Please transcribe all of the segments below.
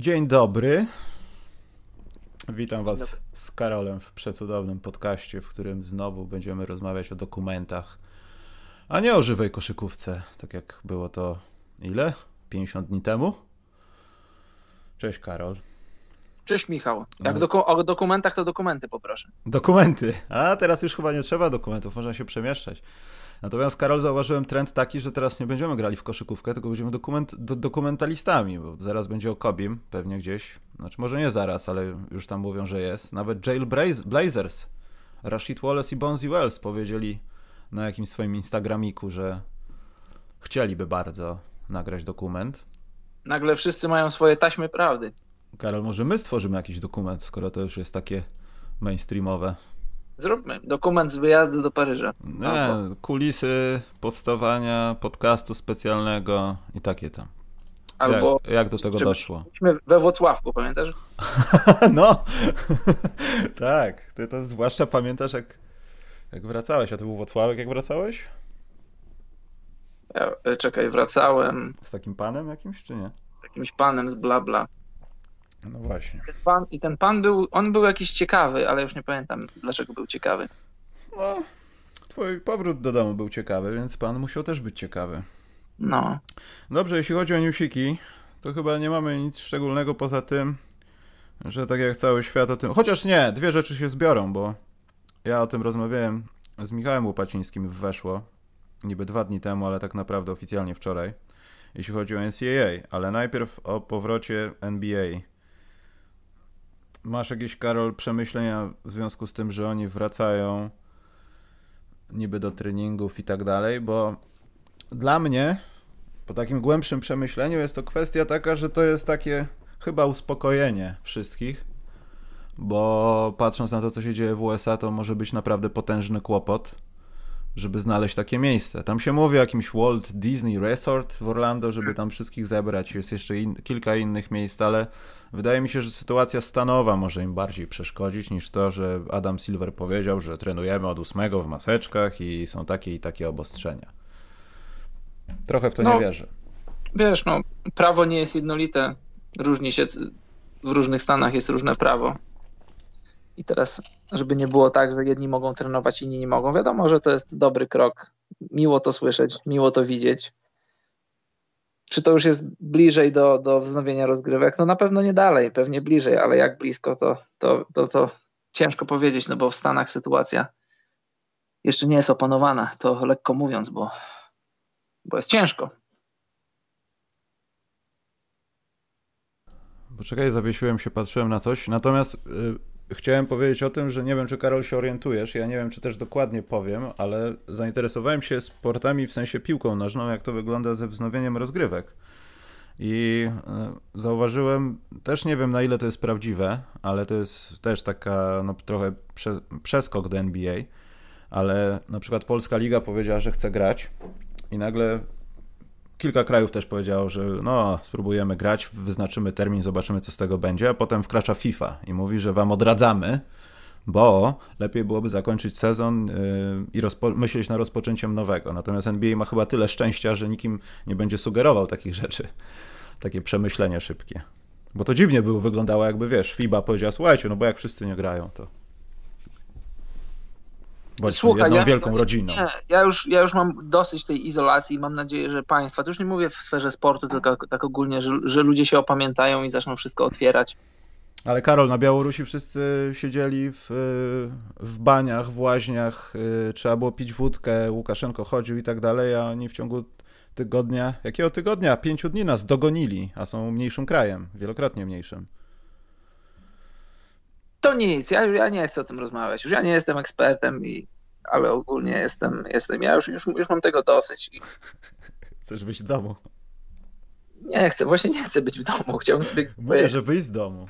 Dzień dobry. Witam Was z Karolem w przecudownym podcaście, w którym znowu będziemy rozmawiać o dokumentach, a nie o żywej koszykówce, tak jak było to 50 dni temu? Cześć Karol. Cześć Michał. Jak o dokumentach, to dokumenty poproszę. Dokumenty. A teraz już chyba nie trzeba dokumentów, można się przemieszczać. Natomiast Karol, zauważyłem trend taki, że teraz nie będziemy grali w koszykówkę, tylko będziemy dokumentalistami, bo zaraz będzie o Kobim, pewnie gdzieś. Znaczy może nie zaraz, ale już tam mówią, że jest. Nawet Jailblazers, Rashid Wallace i Bonzi Wells powiedzieli na jakimś swoim Instagramiku, że chcieliby bardzo nagrać dokument. Nagle wszyscy mają swoje taśmy prawdy. Karol, może my stworzymy jakiś dokument, skoro to już jest takie mainstreamowe. Zróbmy dokument z wyjazdu do Paryża. Nie, kulisy powstawania podcastu specjalnego i takie tam. Albo jak do tego doszło? Byliśmy we Włocławku, pamiętasz? No, tak. Ty to zwłaszcza pamiętasz, jak wracałeś. A to był Włocławek, jak wracałeś? Ja, czekaj, wracałem. Z takim panem jakimś, czy nie? Z jakimś panem z blabla. No właśnie. Ten pan był jakiś ciekawy, ale już nie pamiętam, dlaczego był ciekawy. No, twój powrót do domu był ciekawy, więc pan musiał też być ciekawy. No. Dobrze, jeśli chodzi o newsiki, to chyba nie mamy nic szczególnego poza tym, że tak jak cały świat o tym... Chociaż nie, dwie rzeczy się zbiorą, bo ja o tym rozmawiałem z Michałem Łopacińskim w Weszło, niby 2 dni temu, ale tak naprawdę oficjalnie wczoraj, jeśli chodzi o NCAA, ale najpierw o powrocie NBA. Masz jakieś, Karol, przemyślenia w związku z tym, że oni wracają niby do treningów i tak dalej, bo dla mnie, po takim głębszym przemyśleniu, jest to kwestia taka, że to jest takie chyba uspokojenie wszystkich, bo patrząc na to, co się dzieje w USA, to może być naprawdę potężny kłopot, żeby znaleźć takie miejsce. Tam się mówi o jakimś Walt Disney Resort w Orlando, żeby tam wszystkich zebrać. Jest jeszcze kilka innych miejsc, ale wydaje mi się, że sytuacja stanowa może im bardziej przeszkodzić niż to, że Adam Silver powiedział, że trenujemy od 8 w maseczkach i są takie i takie obostrzenia. Trochę w to nie wierzę. Wiesz, prawo nie jest jednolite. Różni się, w różnych stanach jest różne prawo. I teraz, żeby nie było tak, że jedni mogą trenować, inni nie mogą. Wiadomo, że to jest dobry krok. Miło to słyszeć, miło to widzieć. Czy to już jest bliżej do wznowienia rozgrywek? No na pewno nie dalej, pewnie bliżej, ale jak blisko to ciężko powiedzieć, no bo w Stanach sytuacja jeszcze nie jest opanowana, to lekko mówiąc, bo jest ciężko. Poczekaj, zawiesiłem się, patrzyłem na coś, natomiast... Chciałem powiedzieć o tym, że nie wiem, czy Karol się orientujesz, ja nie wiem, czy też dokładnie powiem, ale zainteresowałem się sportami, w sensie piłką nożną, jak to wygląda ze wznowieniem rozgrywek. I zauważyłem, też nie wiem, na ile to jest prawdziwe, ale to jest też taka trochę przeskok do NBA, ale na przykład Polska Liga powiedziała, że chce grać i nagle kilka krajów też powiedziało, że spróbujemy grać, wyznaczymy termin, zobaczymy, co z tego będzie, a potem wkracza FIFA i mówi, że wam odradzamy, bo lepiej byłoby zakończyć sezon i myśleć nad rozpoczęciem nowego. Natomiast NBA ma chyba tyle szczęścia, że nikim nie będzie sugerował takich rzeczy, takie przemyślenia szybkie. Bo to dziwnie wyglądało, jakby wiesz, FIBA powiedziała, słuchajcie, bo jak wszyscy nie grają, to... Bądźmy jedną wielką rodziną. Ja już mam dosyć tej izolacji i mam nadzieję, że państwa, to już nie mówię w sferze sportu, tylko tak ogólnie, że ludzie się opamiętają i zaczną wszystko otwierać. Ale Karol, na Białorusi wszyscy siedzieli w baniach, w łaźniach, trzeba było pić wódkę, Łukaszenko chodził i tak dalej, a oni w ciągu tygodnia, 5 dni nas dogonili, a są mniejszym krajem, wielokrotnie mniejszym. To nic, ja nie chcę o tym rozmawiać. Już ja nie jestem ekspertem, ale ogólnie jestem. Ja już mam tego dosyć. Chcesz być w domu? Nie chcę być w domu. Chciałbym sobie... Mówię, że wyjść z domu.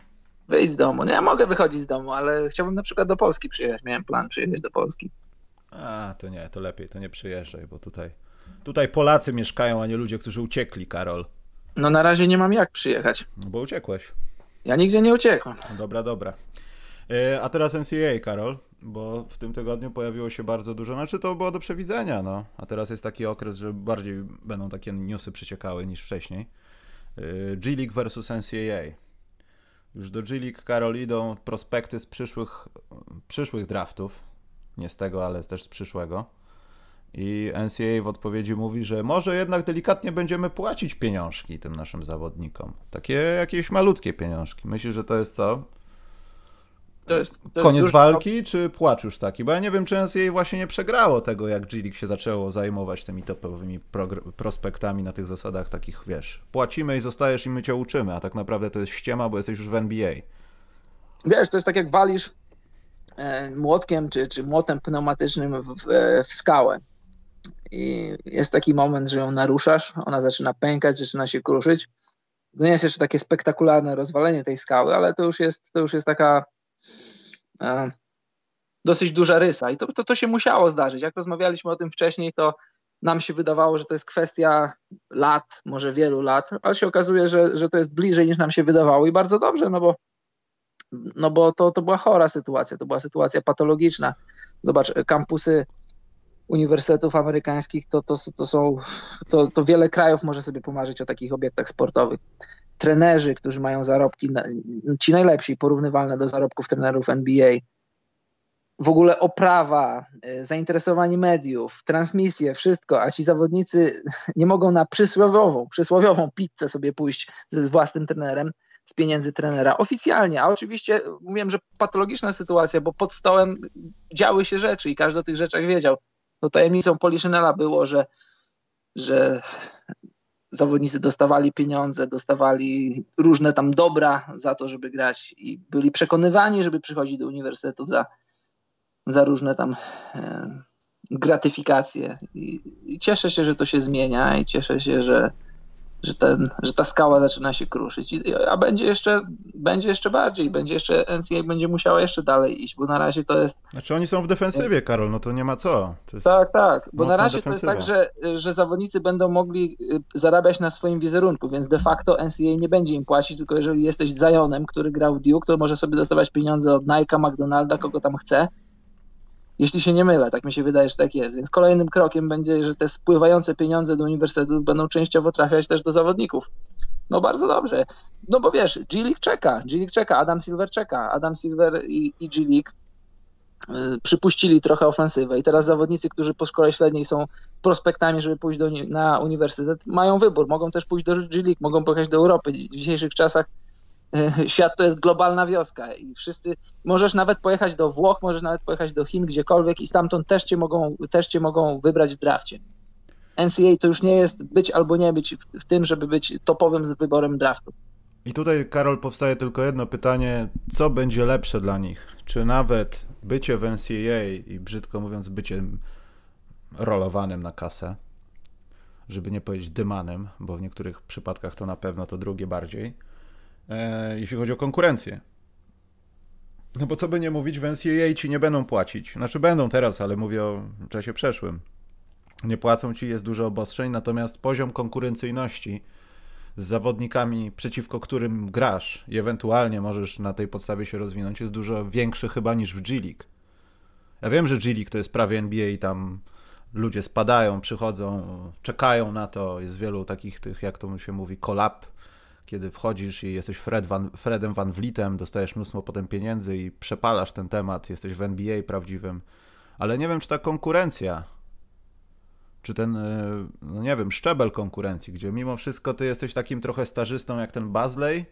Wyjść z domu. No ja mogę wychodzić z domu, ale chciałbym na przykład do Polski przyjechać. Miałem plan przyjechać do Polski. A, to nie, to lepiej, to nie przyjeżdżaj, bo tutaj Polacy mieszkają, a nie ludzie, którzy uciekli, Karol. No na razie nie mam jak przyjechać. No bo uciekłeś. Ja nigdzie nie uciekłem. Dobra. A teraz NCAA, Karol, bo w tym tygodniu pojawiło się bardzo dużo, to było do przewidzenia, a teraz jest taki okres, że bardziej będą takie newsy przyciekały niż wcześniej. G-League versus NCAA. Już do G-League, Karol, idą prospekty z przyszłych draftów. Nie z tego, ale też z przyszłego. I NCAA w odpowiedzi mówi, że może jednak delikatnie będziemy płacić pieniążki tym naszym zawodnikom. Takie jakieś malutkie pieniążki. Myślisz, że to jest co? To jest koniec walki, czy płacz już taki? Bo ja nie wiem, czy NCAA właśnie nie przegrało tego, jak G-League się zaczęło zajmować tymi topowymi prospektami na tych zasadach takich, wiesz, płacimy i zostajesz i my cię uczymy, a tak naprawdę to jest ściema, bo jesteś już w NBA. Wiesz, to jest tak jak walisz młotkiem czy młotem pneumatycznym w skałę. I jest taki moment, że ją naruszasz, ona zaczyna pękać, zaczyna się kruszyć. To nie jest jeszcze takie spektakularne rozwalenie tej skały, ale to już jest taka dosyć duża rysa i to się musiało zdarzyć. Jak rozmawialiśmy o tym wcześniej, to nam się wydawało, że to jest kwestia lat, może wielu lat, ale się okazuje, że to jest bliżej niż nam się wydawało i bardzo dobrze, no bo to była chora sytuacja, to była sytuacja patologiczna. Zobacz, kampusy uniwersytetów amerykańskich, to wiele krajów może sobie pomarzyć o takich obiektach sportowych. Trenerzy, którzy mają zarobki, ci najlepsi, porównywalne do zarobków trenerów NBA. W ogóle oprawa, zainteresowanie mediów, transmisje, wszystko, a ci zawodnicy nie mogą na przysłowiową pizzę sobie pójść z własnym trenerem, z pieniędzy trenera oficjalnie, a oczywiście mówiłem, że patologiczna sytuacja, bo pod stołem działy się rzeczy i każdy o tych rzeczach wiedział. To tajemnicą Poliszynela było, że zawodnicy dostawali pieniądze, dostawali różne tam dobra za to, żeby grać i byli przekonywani, żeby przychodzić do uniwersytetów za różne tam gratyfikacje. I cieszę się, że to się zmienia i cieszę się, że ta skała zaczyna się kruszyć. A będzie jeszcze bardziej, NCAA będzie musiała jeszcze dalej iść, bo na razie to jest... Znaczy oni są w defensywie, Karol, no to nie ma co. Tak, bo na razie defensywa. To jest tak, że zawodnicy będą mogli zarabiać na swoim wizerunku, więc de facto NCAA nie będzie im płacić, tylko jeżeli jesteś Zionem, który grał w Duke, to może sobie dostawać pieniądze od Nike'a, McDonalda, kogo tam chce. Jeśli się nie mylę, tak mi się wydaje, że tak jest. Więc kolejnym krokiem będzie, że te spływające pieniądze do uniwersytetu będą częściowo trafiać też do zawodników. No bardzo dobrze. No bo wiesz, G-League czeka, Adam Silver i G-League przypuścili trochę ofensywę i teraz zawodnicy, którzy po szkole średniej są prospektami, żeby pójść na uniwersytet, mają wybór. Mogą też pójść do G-League, mogą pojechać do Europy. W dzisiejszych czasach świat to jest globalna wioska i wszyscy, możesz nawet pojechać do Włoch, możesz nawet pojechać do Chin, gdziekolwiek i stamtąd też cię mogą wybrać w drafcie. NCAA to już nie jest być albo nie być w tym, żeby być topowym wyborem draftu. I tutaj, Karol, powstaje tylko jedno pytanie, co będzie lepsze dla nich? Czy nawet bycie w NCAA i brzydko mówiąc bycie rolowanym na kasę, żeby nie powiedzieć dymanym, bo w niektórych przypadkach to na pewno to drugie bardziej, jeśli chodzi o konkurencję. No bo co by nie mówić, w NCAA ci nie będą płacić. Znaczy będą teraz, ale mówię o czasie przeszłym. Nie płacą ci, jest dużo obostrzeń, natomiast poziom konkurencyjności z zawodnikami, przeciwko którym grasz i ewentualnie możesz na tej podstawie się rozwinąć, jest dużo większy chyba niż w G-League. Ja wiem, że G-League to jest prawie NBA i tam ludzie spadają, przychodzą, czekają na to. Jest wielu takich tych, jak to się mówi, collab, kiedy wchodzisz i jesteś Fredem Van Vlietem, dostajesz mnóstwo potem pieniędzy i przepalasz ten temat, jesteś w NBA prawdziwym, ale nie wiem, czy ta konkurencja, czy ten, no nie wiem, szczebel konkurencji, gdzie mimo wszystko ty jesteś takim trochę stażystą jak ten Bazley,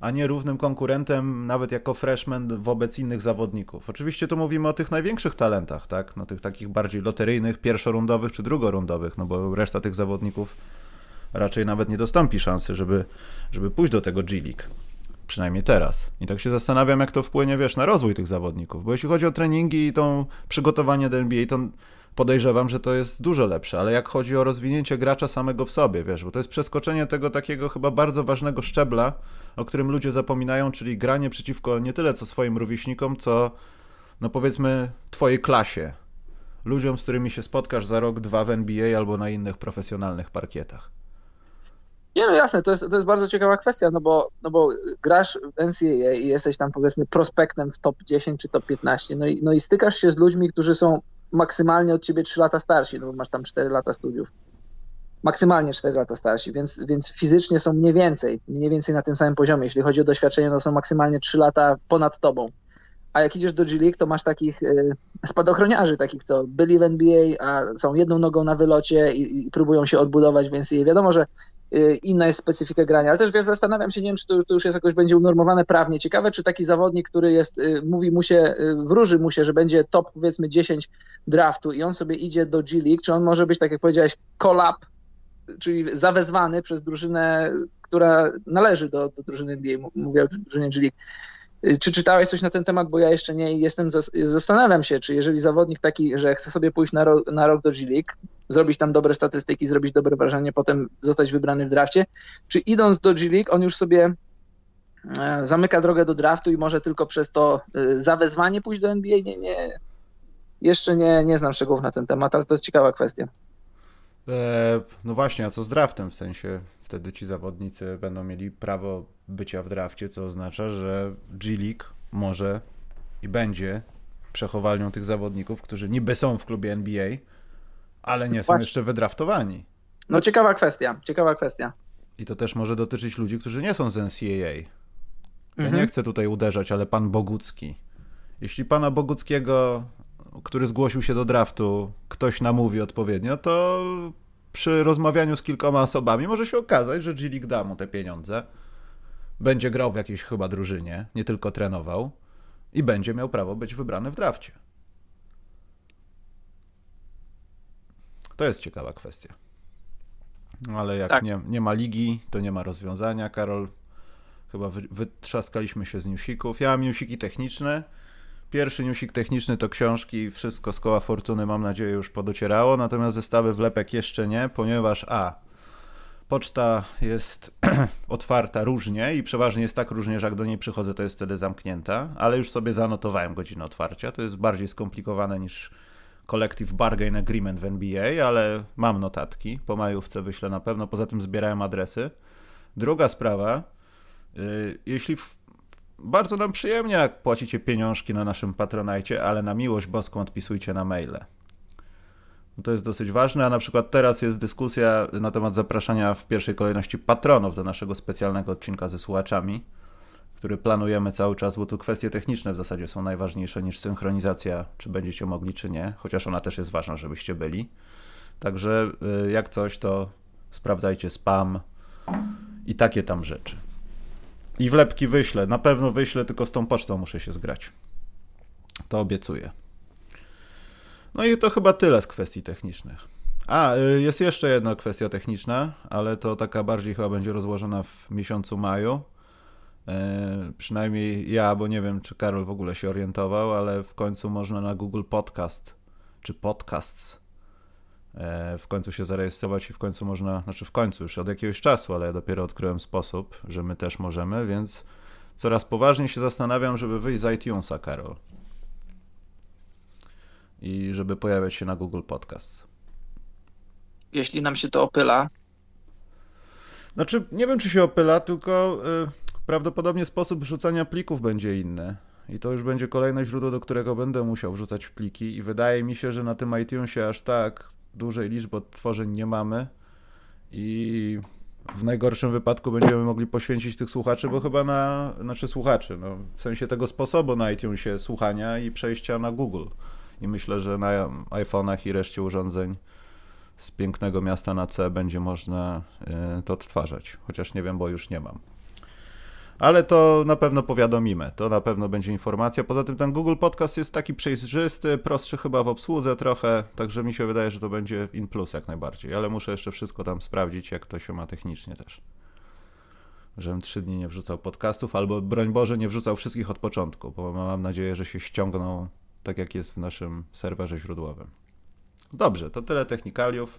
a nie równym konkurentem nawet jako freshman wobec innych zawodników. Oczywiście tu mówimy o tych największych talentach, tak? No tych takich bardziej loteryjnych, pierwszorundowych czy drugorundowych, no bo reszta tych zawodników raczej nawet nie dostąpi szansy, żeby pójść do tego G-League, przynajmniej teraz. I tak się zastanawiam, jak to wpłynie, wiesz, na rozwój tych zawodników, bo jeśli chodzi o treningi i to przygotowanie do NBA, to podejrzewam, że to jest dużo lepsze, ale jak chodzi o rozwinięcie gracza samego w sobie, wiesz, bo to jest przeskoczenie tego takiego chyba bardzo ważnego szczebla, o którym ludzie zapominają, czyli granie przeciwko nie tyle co swoim rówieśnikom, co no powiedzmy twojej klasie, ludziom, z którymi się spotkasz za rok, dwa w NBA albo na innych profesjonalnych parkietach. Nie, no jasne, to jest bardzo ciekawa kwestia, no bo grasz w NCAA i jesteś tam powiedzmy prospektem w top 10 czy top 15, no i stykasz się z ludźmi, którzy są maksymalnie od ciebie 3 lata starsi, no bo masz tam 4 lata studiów. maksymalnie 4 lata starsi, więc fizycznie są mniej więcej na tym samym poziomie. Jeśli chodzi o doświadczenie, no są maksymalnie 3 lata ponad tobą. A jak idziesz do G-League, to masz takich spadochroniarzy, takich, co byli w NBA, a są jedną nogą na wylocie i próbują się odbudować, więc wiadomo, że inna jest specyfika grania. Ale też zastanawiam się, nie wiem, czy to już jest jakoś będzie unormowane prawnie. Ciekawe, czy taki zawodnik, który jest, mówi mu się, wróży mu się, że będzie top, powiedzmy, 10 draftu i on sobie idzie do G-League, czy on może być, tak jak powiedziałeś, call-up, czyli zawezwany przez drużynę, która należy do drużyny NBA, mówię o drużynie G-League. Czy czytałeś coś na ten temat, bo ja jeszcze nie jestem, zastanawiam się, czy jeżeli zawodnik taki, że chce sobie pójść na rok do G-League, zrobić tam dobre statystyki, zrobić dobre wrażenie, potem zostać wybrany w drafcie, czy idąc do G-League on już sobie zamyka drogę do draftu i może tylko przez to zawezwanie pójść do NBA? Nie. Jeszcze nie znam szczegółów na ten temat, ale to jest ciekawa kwestia. No właśnie, a co z draftem? W sensie wtedy ci zawodnicy będą mieli prawo bycia w drafcie, co oznacza, że G-League może i będzie przechowalnią tych zawodników, którzy niby są w klubie NBA, ale nie są jeszcze wydraftowani. No ciekawa kwestia. I to też może dotyczyć ludzi, którzy nie są z NCAA. Ja nie chcę tutaj uderzać, ale pan Bogucki. Jeśli pana Boguckiego, który zgłosił się do draftu, ktoś namówi odpowiednio, to przy rozmawianiu z kilkoma osobami może się okazać, że G-League da mu te pieniądze, będzie grał w jakiejś chyba drużynie, nie tylko trenował i będzie miał prawo być wybrany w drafcie. To jest ciekawa kwestia. Ale jak tak. nie ma ligi, to nie ma rozwiązania. Karol, chyba wytrzaskaliśmy się z newsików. Ja mam newsiki techniczne. Pierwszy newsik techniczny to książki. Wszystko z koła Fortuny, mam nadzieję, już podocierało. Natomiast zestawy wlepek jeszcze nie, ponieważ poczta jest otwarta różnie i przeważnie jest tak różnie, że jak do niej przychodzę, to jest wtedy zamknięta, ale już sobie zanotowałem godzinę otwarcia. To jest bardziej skomplikowane niż Collective Bargain Agreement w NBA, ale mam notatki. Po majówce wyślę na pewno. Poza tym zbierałem adresy. Druga sprawa, jeśli bardzo nam przyjemnie, jak płacicie pieniążki na naszym Patronite, ale na miłość boską odpisujcie na maile. To jest dosyć ważne, a na przykład teraz jest dyskusja na temat zapraszania w pierwszej kolejności patronów do naszego specjalnego odcinka ze słuchaczami, który planujemy cały czas, bo tu kwestie techniczne w zasadzie są najważniejsze niż synchronizacja, czy będziecie mogli, czy nie, chociaż ona też jest ważna, żebyście byli. Także jak coś, to sprawdzajcie spam i takie tam rzeczy. I wlepki wyślę, na pewno wyślę, tylko z tą pocztą muszę się zgrać. To obiecuję. No i to chyba tyle z kwestii technicznych. Jest jeszcze jedna kwestia techniczna, ale to taka bardziej chyba będzie rozłożona w miesiącu maju. Przynajmniej ja, bo nie wiem, czy Karol w ogóle się orientował, ale w końcu można na Google Podcast, czy Podcasts, w końcu się zarejestrować i w końcu można, już od jakiegoś czasu, ale ja dopiero odkryłem sposób, że my też możemy, więc coraz poważniej się zastanawiam, żeby wyjść z iTunesa, Karol. I żeby pojawiać się na Google Podcast. Jeśli nam się to opyla. Nie wiem, czy się opyla, tylko prawdopodobnie sposób wrzucania plików będzie inny. I to już będzie kolejne źródło, do którego będę musiał wrzucać pliki. I wydaje mi się, że na tym iTunesie aż tak dużej liczby odtworzeń nie mamy. I w najgorszym wypadku będziemy mogli poświęcić tych słuchaczy, bo chyba słuchaczy, w sensie tego sposobu na iTunesie słuchania i przejścia na Google. I myślę, że na iPhone'ach i reszcie urządzeń z pięknego miasta na C będzie można to odtwarzać. Chociaż nie wiem, bo już nie mam. Ale to na pewno powiadomimy. To na pewno będzie informacja. Poza tym ten Google Podcast jest taki przejrzysty, prostszy chyba w obsłudze trochę, także mi się wydaje, że to będzie in plus jak najbardziej. Ale muszę jeszcze wszystko tam sprawdzić, jak to się ma technicznie też. Żebym 3 dni nie wrzucał podcastów, albo broń Boże nie wrzucał wszystkich od początku, bo mam nadzieję, że się ściągną tak jak jest w naszym serwerze źródłowym. Dobrze, to tyle technikaliów.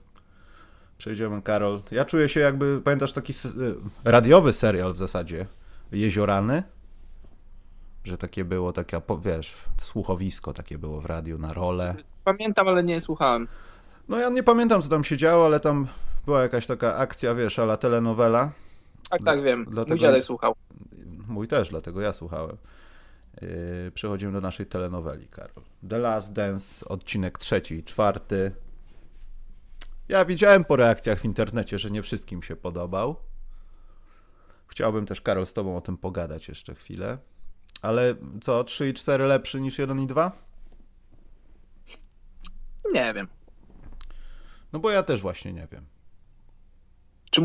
Przejdziemy, Karol. Ja czuję się jakby, pamiętasz taki radiowy serial w zasadzie, Jeziorany? Że takie było, słuchowisko takie było w radiu na rolę. Pamiętam, ale nie słuchałem. No ja nie pamiętam, co tam się działo, ale tam była jakaś taka akcja, a la telenowela. Tak, wiem. Mój dziadek słuchał. Mój też, dlatego ja słuchałem. Przechodzimy do naszej telenoweli, Karol. The Last Dance, odcinek 3 i 4. Ja widziałem po reakcjach w internecie, że nie wszystkim się podobał. Chciałbym też, Karol, z tobą o tym pogadać jeszcze chwilę. Ale co, 3 i 4 lepszy niż 1 i 2? Nie wiem. No bo ja też właśnie nie wiem. Czy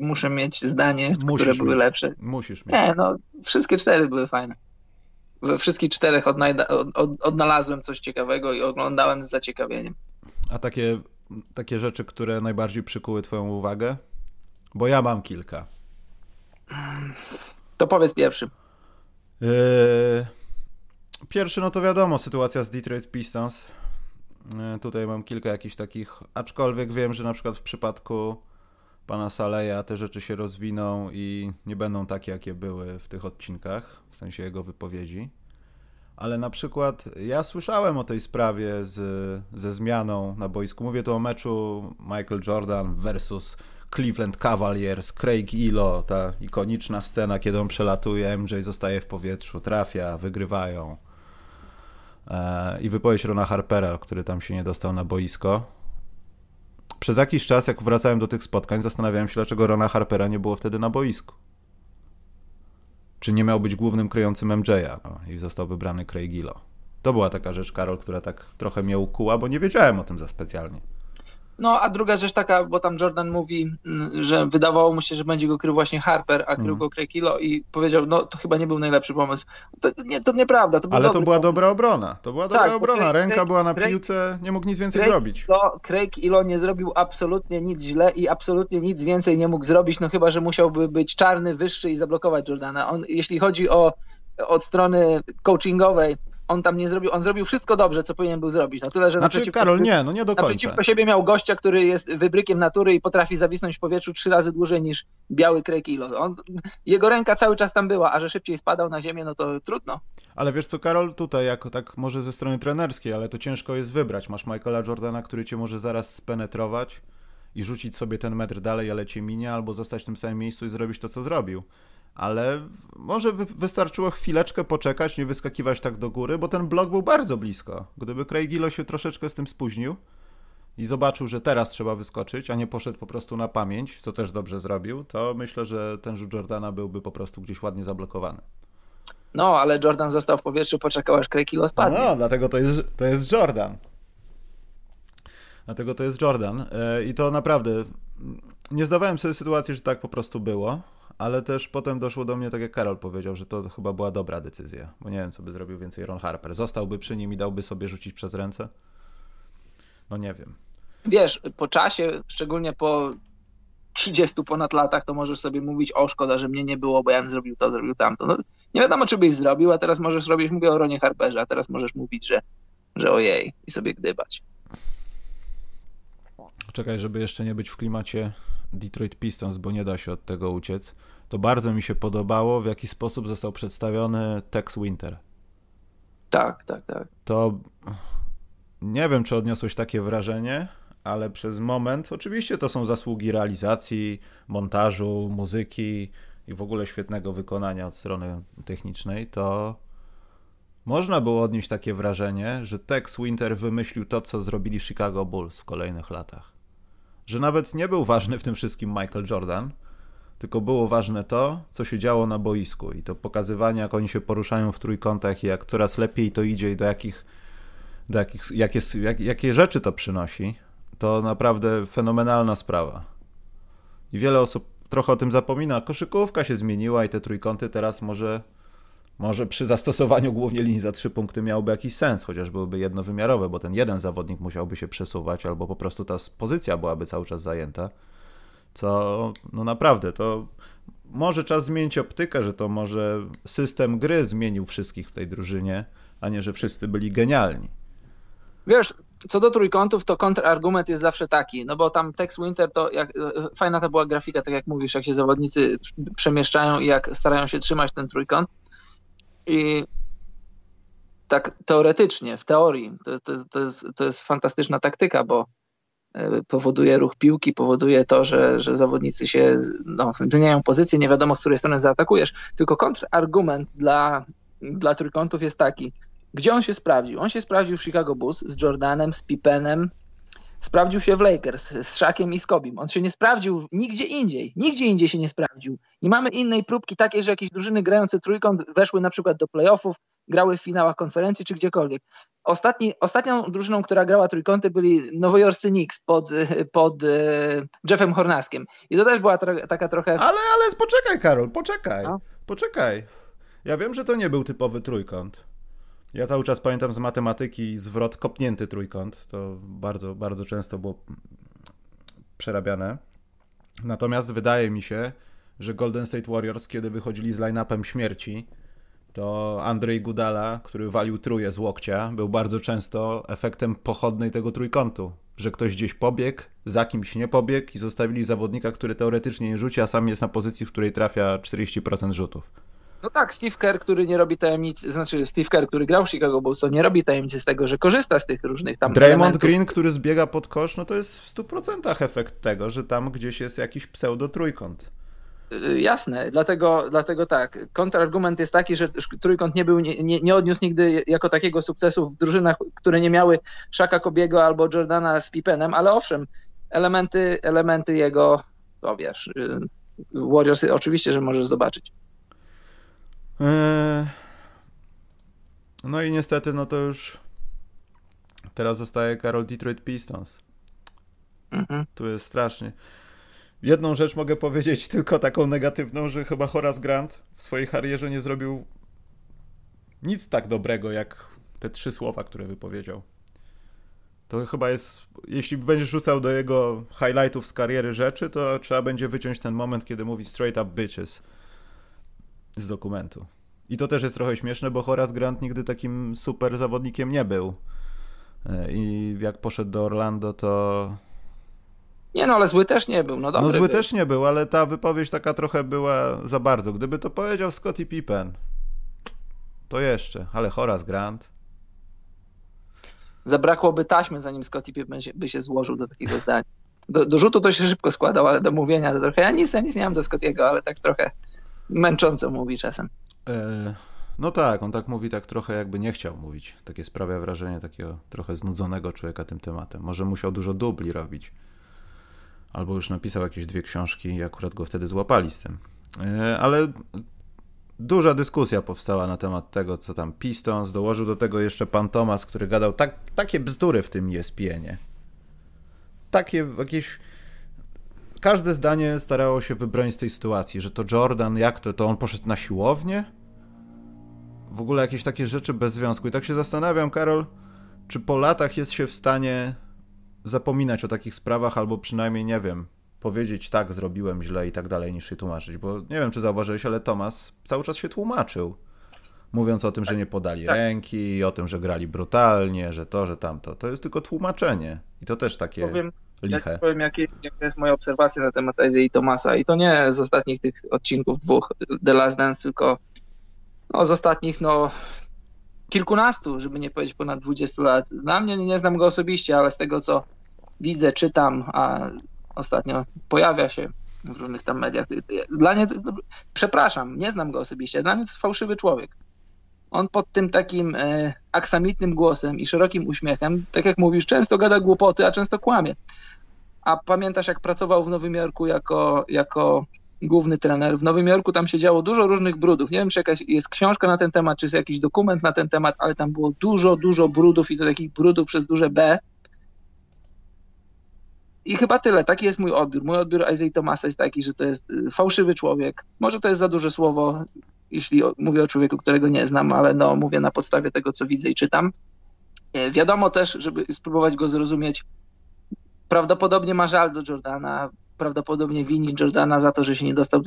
muszę mieć zdanie, które były lepsze? Musisz mieć. Nie, no wszystkie 4 były fajne. We wszystkich 4 odnalazłem coś ciekawego i oglądałem z zaciekawieniem. A takie rzeczy, które najbardziej przykuły twoją uwagę? Bo ja mam kilka. To powiedz pierwszy. Pierwszy, no to wiadomo, sytuacja z Detroit Pistons. Tutaj mam kilka jakichś takich, aczkolwiek wiem, że na przykład w przypadku pana Saleja te rzeczy się rozwiną i nie będą takie, jakie były w tych odcinkach, w sensie jego wypowiedzi. Ale na przykład ja słyszałem o tej sprawie ze zmianą na boisku. Mówię tu o meczu Michael Jordan versus Cleveland Cavaliers, Craig Ehlo, ta ikoniczna scena, kiedy on przelatuje, MJ zostaje w powietrzu, trafia, wygrywają. I wypowiedź Rona Harpera, który tam się nie dostał na boisko. Przez jakiś czas, jak wracałem do tych spotkań, zastanawiałem się, dlaczego Rona Harpera nie było wtedy na boisku. Czy nie miał być głównym kryjącym MJ-a? No, i został wybrany Craig Ehlo. To była taka rzecz, Karol, która tak trochę mnie ukuła, bo nie wiedziałem o tym za specjalnie. No, a druga rzecz taka, bo tam Jordan mówi, że wydawało mu się, że będzie go krył właśnie Harper, a krył go Craig Ehlo i powiedział, no to chyba nie był najlepszy pomysł. To nieprawda. To była dobra obrona. Ręka była na piłce, nie mógł nic więcej zrobić. Craig Ehlo nie zrobił absolutnie nic źle i absolutnie nic więcej nie mógł zrobić, no chyba że musiałby być czarny, wyższy i zablokować Jordana. On, jeśli chodzi o od strony coachingowej, on tam nie zrobił, on zrobił wszystko dobrze, co powinien był zrobić. No tyle, że naprzeciwko siebie miał gościa, który jest wybrykiem natury i potrafi zawisnąć w powietrzu 3 razy dłużej niż biały Craig Ehlo. Jego ręka cały czas tam była, a że szybciej spadał na ziemię, no to trudno. Ale wiesz co, Karol, tutaj jako tak może ze strony trenerskiej, ale to ciężko jest wybrać. Masz Michaela Jordana, który cię może zaraz spenetrować i rzucić sobie ten metr dalej, ale cię minie, albo zostać w tym samym miejscu i zrobić to, co zrobił. Ale może wystarczyło chwileczkę poczekać, nie wyskakiwać tak do góry, bo ten blok był bardzo blisko. Gdyby Craig Ehlo się troszeczkę z tym spóźnił i zobaczył, że teraz trzeba wyskoczyć, a nie poszedł po prostu na pamięć, co też dobrze zrobił, to myślę, że ten rzut Jordana byłby po prostu gdzieś ładnie zablokowany. No, ale Jordan został w powietrzu, poczekał aż Craig Ehlo spadnie. No, dlatego to jest Jordan. Dlatego to jest Jordan. I to naprawdę, nie zdawałem sobie sytuacji, że tak po prostu było. Ale też potem doszło do mnie, tak jak Karol powiedział, że to chyba była dobra decyzja, bo nie wiem, co by zrobił więcej Ron Harper. Zostałby przy nim i dałby sobie rzucić przez ręce? No nie wiem. Wiesz, po czasie, szczególnie po 30 ponad latach, to możesz sobie mówić, o szkoda, że mnie nie było, bo ja bym zrobił to, zrobił tamto. No, nie wiadomo, czy byś zrobił, a teraz możesz robić, mówię o Ronie Harperze, a teraz możesz mówić, że ojej i sobie gdybać. Czekaj, żeby jeszcze nie być w klimacie Detroit Pistons, bo nie da się od tego uciec. To bardzo mi się podobało, w jaki sposób został przedstawiony Tex Winter. Tak. To nie wiem, czy odniosłeś takie wrażenie, ale przez moment, oczywiście to są zasługi realizacji, montażu, muzyki i w ogóle świetnego wykonania od strony technicznej, to można było odnieść takie wrażenie, że Tex Winter wymyślił to, co zrobili Chicago Bulls w kolejnych latach. Że nawet nie był ważny w tym wszystkim Michael Jordan, tylko było ważne to, co się działo na boisku i to pokazywanie, jak oni się poruszają w trójkątach i jak coraz lepiej to idzie i jakie rzeczy to przynosi, to naprawdę fenomenalna sprawa. I wiele osób trochę o tym zapomina. Koszykówka się zmieniła i te trójkąty teraz może przy zastosowaniu głównie linii za 3 punkty miałby jakiś sens, chociaż byłyby jednowymiarowe, bo ten jeden zawodnik musiałby się przesuwać albo po prostu ta pozycja byłaby cały czas zajęta. Co, no naprawdę, to może czas zmienić optykę, że to może system gry zmienił wszystkich w tej drużynie, a nie, że wszyscy byli genialni. Wiesz, co do trójkątów, to kontrargument jest zawsze taki, no bo tam Tex Winter, to fajna to była grafika, tak jak mówisz, jak się zawodnicy przemieszczają i jak starają się trzymać ten trójkąt. I tak teoretycznie, w teorii, to jest fantastyczna taktyka, bo powoduje ruch piłki, powoduje to, że zawodnicy się zmieniają pozycję, nie wiadomo, z której strony zaatakujesz. Tylko kontrargument dla trójkątów jest taki, gdzie on się sprawdził? On się sprawdził w Chicago Bulls z Jordanem, z Pippenem, Sprawdził się w Lakers z Shaqiem i z Kobim. On się nie sprawdził nigdzie indziej. Nigdzie indziej się nie sprawdził. Nie mamy innej próbki takiej, że jakieś drużyny grające trójkąt weszły na przykład do playoffów, grały w finałach konferencji czy gdziekolwiek. Ostatnią drużyną, która grała trójkąty, byli nowojorscy Knicks pod Jeffem Hornackiem. I to też była taka trochę... Ale poczekaj, Karol, poczekaj. No? Poczekaj. Ja wiem, że to nie był typowy trójkąt. Ja cały czas pamiętam z matematyki zwrot kopnięty trójkąt. To bardzo, bardzo często było przerabiane. Natomiast wydaje mi się, że Golden State Warriors, kiedy wychodzili z line-upem śmierci, to Andrzej Gudala, który walił tróję z łokcia, był bardzo często efektem pochodnej tego trójkątu. Że ktoś gdzieś pobiegł, za kimś nie pobiegł i zostawili zawodnika, który teoretycznie nie rzuci, a sam jest na pozycji, w której trafia 40% rzutów. No tak, Steve Kerr, który nie robi tajemnicy, znaczy Steve Kerr, który grał w Chicago Bulls, to nie robi tajemnicy z tego, że korzysta z tych różnych tam Draymond elementów. Green, który zbiega pod kosz, no to jest w 100% efekt tego, że tam gdzieś jest jakiś pseudotrójkąt. Jasne, dlatego tak. Kontrargument jest taki, że trójkąt nie odniósł nigdy jako takiego sukcesu w drużynach, które nie miały Shaq'a, Kobiego albo Jordana z Pippenem, ale owszem, elementy jego, to wiesz, Warriors oczywiście, że możesz zobaczyć. No i niestety, no to już teraz zostaje Karol Detroit Pistons. Mhm. Tu jest strasznie. Jedną rzecz mogę powiedzieć, tylko taką negatywną, że chyba Horace Grant w swojej karierze nie zrobił nic tak dobrego, jak te 3 słowa, które wypowiedział. To chyba jest, jeśli będziesz rzucał do jego highlightów z kariery rzeczy, to trzeba będzie wyciąć ten moment, kiedy mówi straight up bitches z dokumentu. I to też jest trochę śmieszne, bo Horace Grant nigdy takim super zawodnikiem nie był. I jak poszedł do Orlando, to... Nie no, ale zły też nie był. No zły był. Też nie był, ale ta wypowiedź taka trochę była za bardzo. Gdyby to powiedział Scottie Pippen, to jeszcze, ale Horace Grant... Zabrakłoby taśmy, zanim Scottie Pippen by się złożył do takiego zdania. Do rzutu to się szybko składał, ale do mówienia to trochę... Ja nic nie mam do Scottiego, ale tak trochę... Męcząco mówi czasem. No tak, on tak mówi, tak trochę jakby nie chciał mówić. Takie sprawia wrażenie takiego trochę znudzonego człowieka tym tematem. Może musiał dużo dubli robić. Albo już napisał jakieś 2 książki i akurat go wtedy złapali z tym. Ale duża dyskusja powstała na temat tego, co tam Pistons. Dołożył do tego jeszcze pan Thomas, który gadał takie bzdury w tym ESPN-ie. Takie jakieś... Każde zdanie starało się wybronić z tej sytuacji, że to Jordan, jak to on poszedł na siłownię? W ogóle jakieś takie rzeczy bez związku. I tak się zastanawiam, Karol, czy po latach jest się w stanie zapominać o takich sprawach, albo przynajmniej, nie wiem, powiedzieć tak, zrobiłem źle i tak dalej, niż się tłumaczyć. Bo nie wiem, czy zauważyłeś, ale Thomas cały czas się tłumaczył, mówiąc o tym, że nie podali ręki, o tym, że grali brutalnie, że to, że tamto. To jest tylko tłumaczenie. I to też takie... Ja powiem, jaka jest moja obserwacja na temat Isiaha Thomasa i to nie z ostatnich tych odcinków 2 The Last Dance, tylko z ostatnich kilkunastu, żeby nie powiedzieć ponad 20 lat. Dla mnie, nie znam go osobiście, ale z tego, co widzę, czytam, a ostatnio pojawia się w różnych tam mediach. Dla mnie, przepraszam, nie znam go osobiście, dla mnie to jest fałszywy człowiek. On pod tym takim aksamitnym głosem i szerokim uśmiechem, tak jak mówisz, często gada głupoty, a często kłamie. A pamiętasz, jak pracował w Nowym Jorku jako główny trener? W Nowym Jorku tam się działo dużo różnych brudów. Nie wiem, czy jakaś jest książka na ten temat, czy jest jakiś dokument na ten temat, ale tam było dużo brudów i to takich brudów przez duże B. I chyba tyle. Taki jest mój odbiór. Mój odbiór Isiaha Thomasa jest taki, że to jest fałszywy człowiek. Może to jest za duże słowo, jeśli mówię o człowieku, którego nie znam, ale mówię na podstawie tego, co widzę i czytam. Wiadomo też, żeby spróbować go zrozumieć, prawdopodobnie ma żal do Jordana, prawdopodobnie wini Jordana za to, że się nie dostał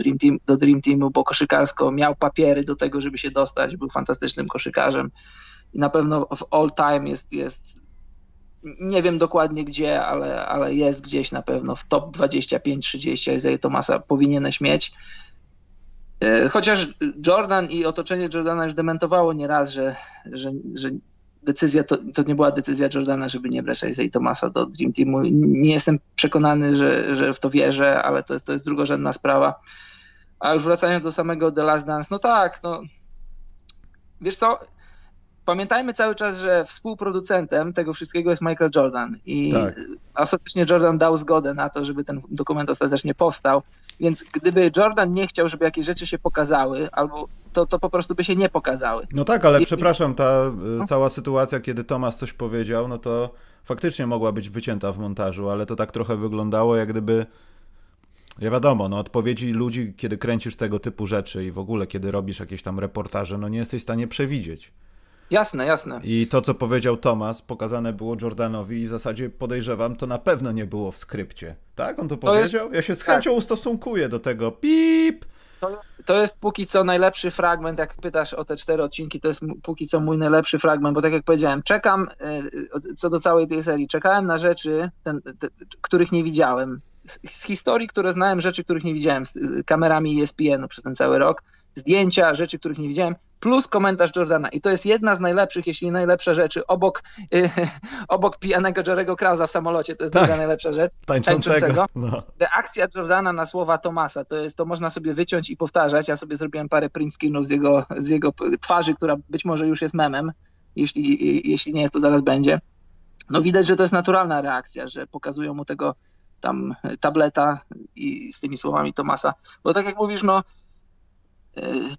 do Dream Teamu, bo koszykarsko miał papiery do tego, żeby się dostać, był fantastycznym koszykarzem. I na pewno w all time jest nie wiem dokładnie gdzie, ale jest gdzieś na pewno w top 25-30 Isiaha Thomasa powinieneś mieć. Chociaż Jordan i otoczenie Jordana już dementowało nieraz, że decyzja to nie była decyzja Jordana, żeby nie brać Isiaha Thomasa do Dream Teamu. Nie jestem przekonany, że w to wierzę, ale to jest drugorzędna sprawa. A już wracając do samego The Last Dance, no tak, wiesz co, pamiętajmy cały czas, że współproducentem tego wszystkiego jest Michael Jordan i tak. Ostatecznie Jordan dał zgodę na to, żeby ten dokument ostatecznie powstał, więc gdyby Jordan nie chciał, żeby jakieś rzeczy się pokazały, albo to po prostu by się nie pokazały. No tak, ale przepraszam, ta cała sytuacja, kiedy Thomas coś powiedział, no to faktycznie mogła być wycięta w montażu, ale to tak trochę wyglądało, jak gdyby... Ja wiadomo, no odpowiedzi ludzi, kiedy kręcisz tego typu rzeczy i w ogóle, kiedy robisz jakieś tam reportaże, no nie jesteś w stanie przewidzieć. Jasne, jasne. I to, co powiedział Thomas, pokazane było Jordanowi i w zasadzie podejrzewam, to na pewno nie było w skrypcie. Tak? On to powiedział? Jest... Ja się z chęcią ustosunkuję do tego. Pip! To jest póki co najlepszy fragment, jak pytasz o te 4 odcinki, to jest póki co mój najlepszy fragment, bo tak jak powiedziałem, czekam, co do całej tej serii, czekałem na rzeczy, których nie widziałem. Z historii, które znałem, rzeczy, których nie widziałem, z kamerami ESPN-u przez ten cały rok, zdjęcia, rzeczy, których nie widziałem, plus komentarz Jordana. I to jest jedna z najlepszych, jeśli nie najlepsza rzeczy, obok pijanego Jerry'ego Krausa w samolocie, to jest druga najlepsza rzecz. Tańczącego. No. Reakcja Jordana na słowa Thomasa, to można sobie wyciąć i powtarzać. Ja sobie zrobiłem parę print screenów z jego twarzy, która być może już jest memem, jeśli nie jest, to zaraz będzie. No widać, że to jest naturalna reakcja, że pokazują mu tego tam tableta i z tymi słowami Thomasa. Bo tak jak mówisz, no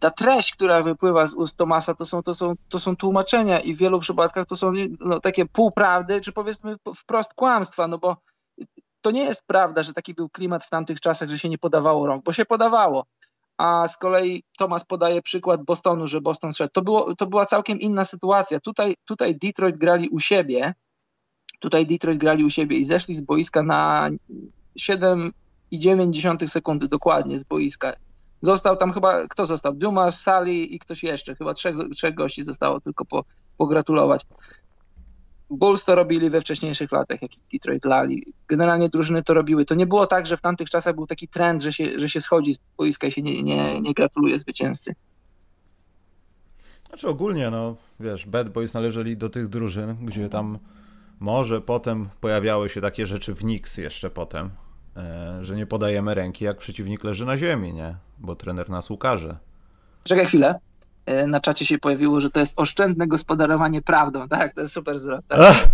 ta treść, która wypływa z ust Thomasa, to są tłumaczenia i w wielu przypadkach to są takie półprawdy, czy powiedzmy wprost kłamstwa, no bo to nie jest prawda, że taki był klimat w tamtych czasach, że się nie podawało rąk, bo się podawało. A z kolei Thomas podaje przykład Bostonu, że Boston szedł. To była całkiem inna sytuacja. Tutaj Detroit grali u siebie, i zeszli z boiska na 7,9 sekundy dokładnie z boiska. Został tam chyba, kto został? Dumas, Sali i ktoś jeszcze. Chyba trzech gości zostało tylko pogratulować. Bulls to robili we wcześniejszych latach, jak Detroit lali. Generalnie drużyny to robiły. To nie było tak, że w tamtych czasach był taki trend, że się schodzi z boiska i się nie gratuluje zwycięzcy. Znaczy ogólnie, no wiesz, Bad Boys należeli do tych drużyn, gdzie tam może potem pojawiały się takie rzeczy w Knicks jeszcze potem, że nie podajemy ręki, jak przeciwnik leży na ziemi, nie? Bo trener nas ukaże. Czekaj chwilę. Na czacie się pojawiło, że to jest oszczędne gospodarowanie prawdą, tak? To jest super zwrot. Tak?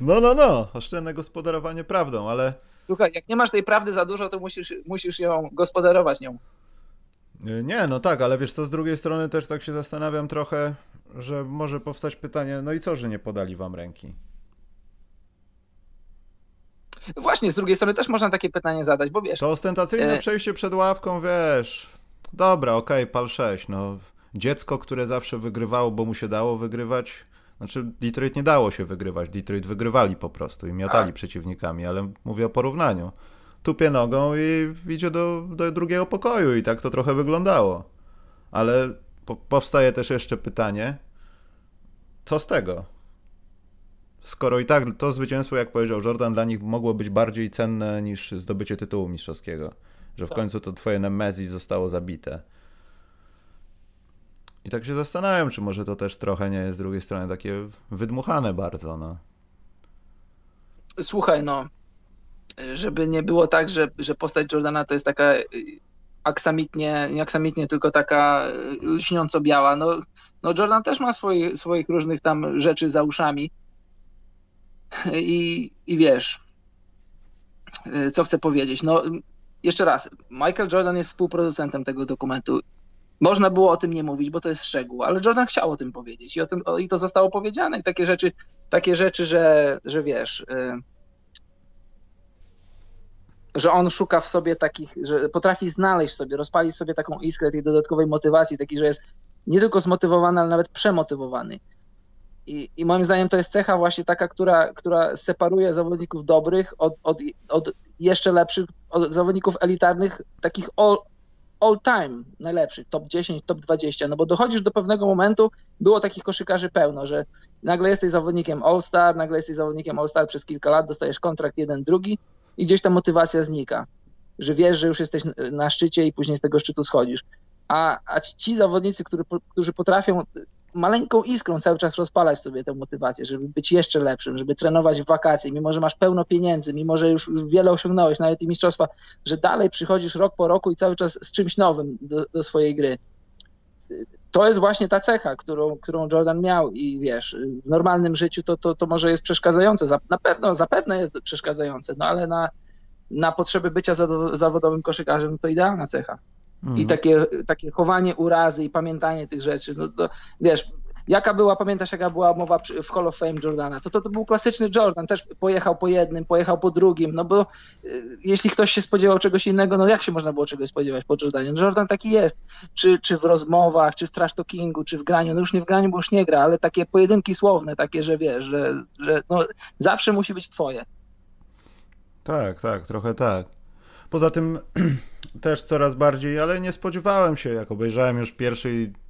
No. Oszczędne gospodarowanie prawdą, ale... Słuchaj, jak nie masz tej prawdy za dużo, to musisz ją gospodarować nią. Nie, no tak, ale wiesz co, z drugiej strony też tak się zastanawiam trochę, że może powstać pytanie, no i co, że nie podali wam ręki? Właśnie, z drugiej strony też można takie pytanie zadać, bo wiesz... To ostentacyjne przejście przed ławką, wiesz... Dobra, okej, pal 6, no... Dziecko, które zawsze wygrywało, bo mu się dało wygrywać... Znaczy, Detroit nie dało się wygrywać, Detroit wygrywali po prostu i miotali przeciwnikami, ale mówię o porównaniu. Tupie nogą i idzie do drugiego pokoju i tak to trochę wyglądało. Ale powstaje też jeszcze pytanie, co z tego? Skoro i tak to zwycięstwo, jak powiedział Jordan, dla nich mogło być bardziej cenne niż zdobycie tytułu mistrzowskiego. Że w końcu to twoje Nemezis zostało zabite. I tak się zastanawiam, czy może to też trochę nie jest z drugiej strony takie wydmuchane bardzo. No. Słuchaj, no, żeby nie było tak, że postać Jordana to jest taka aksamitnie, nie aksamitnie, tylko taka lśniąco biała. No Jordan też ma swoich różnych tam rzeczy za uszami. I wiesz, co chcę powiedzieć. No, jeszcze raz, Michael Jordan jest współproducentem tego dokumentu. Można było o tym nie mówić, bo to jest szczegół, ale Jordan chciał o tym powiedzieć i to zostało powiedziane. I takie rzeczy, że wiesz, że on szuka w sobie takich, że potrafi znaleźć w sobie, rozpalić sobie taką iskrę tej dodatkowej motywacji, takiej, że jest nie tylko zmotywowany, ale nawet przemotywowany. I moim zdaniem to jest cecha właśnie taka, która separuje zawodników dobrych od jeszcze lepszych, od zawodników elitarnych, takich all time najlepszych, top 10, top 20, no bo dochodzisz do pewnego momentu, było takich koszykarzy pełno, że nagle jesteś zawodnikiem all-star, przez kilka lat, dostajesz kontrakt jeden, drugi i gdzieś ta motywacja znika, że wiesz, że już jesteś na szczycie i później z tego szczytu schodzisz. A ci zawodnicy, którzy potrafią maleńką iskrą cały czas rozpalać sobie tę motywację, żeby być jeszcze lepszym, żeby trenować w wakacje, mimo że masz pełno pieniędzy, mimo że już wiele osiągnąłeś, nawet i mistrzostwa, że dalej przychodzisz rok po roku i cały czas z czymś nowym do swojej gry. to jest właśnie ta cecha, którą Jordan miał i wiesz, w normalnym życiu to może jest przeszkadzające, zapewne jest przeszkadzające, no ale na potrzeby bycia zawodowym koszykarzem to idealna cecha. Mhm. I takie chowanie urazy i pamiętanie tych rzeczy, no to wiesz, pamiętasz jaka była mowa w Hall of Fame Jordana, to był klasyczny Jordan, też pojechał po jednym, pojechał po drugim, no bo jeśli ktoś się spodziewał czegoś innego, no jak się można było czegoś spodziewać po Jordanie? Jordan taki jest, czy w rozmowach, czy w trash talkingu, czy w graniu, no już nie w graniu, bo już nie gra, ale takie pojedynki słowne, takie, że wiesz, że no zawsze musi być twoje. Tak, trochę tak. Poza tym też coraz bardziej, ale nie spodziewałem się, jak obejrzałem już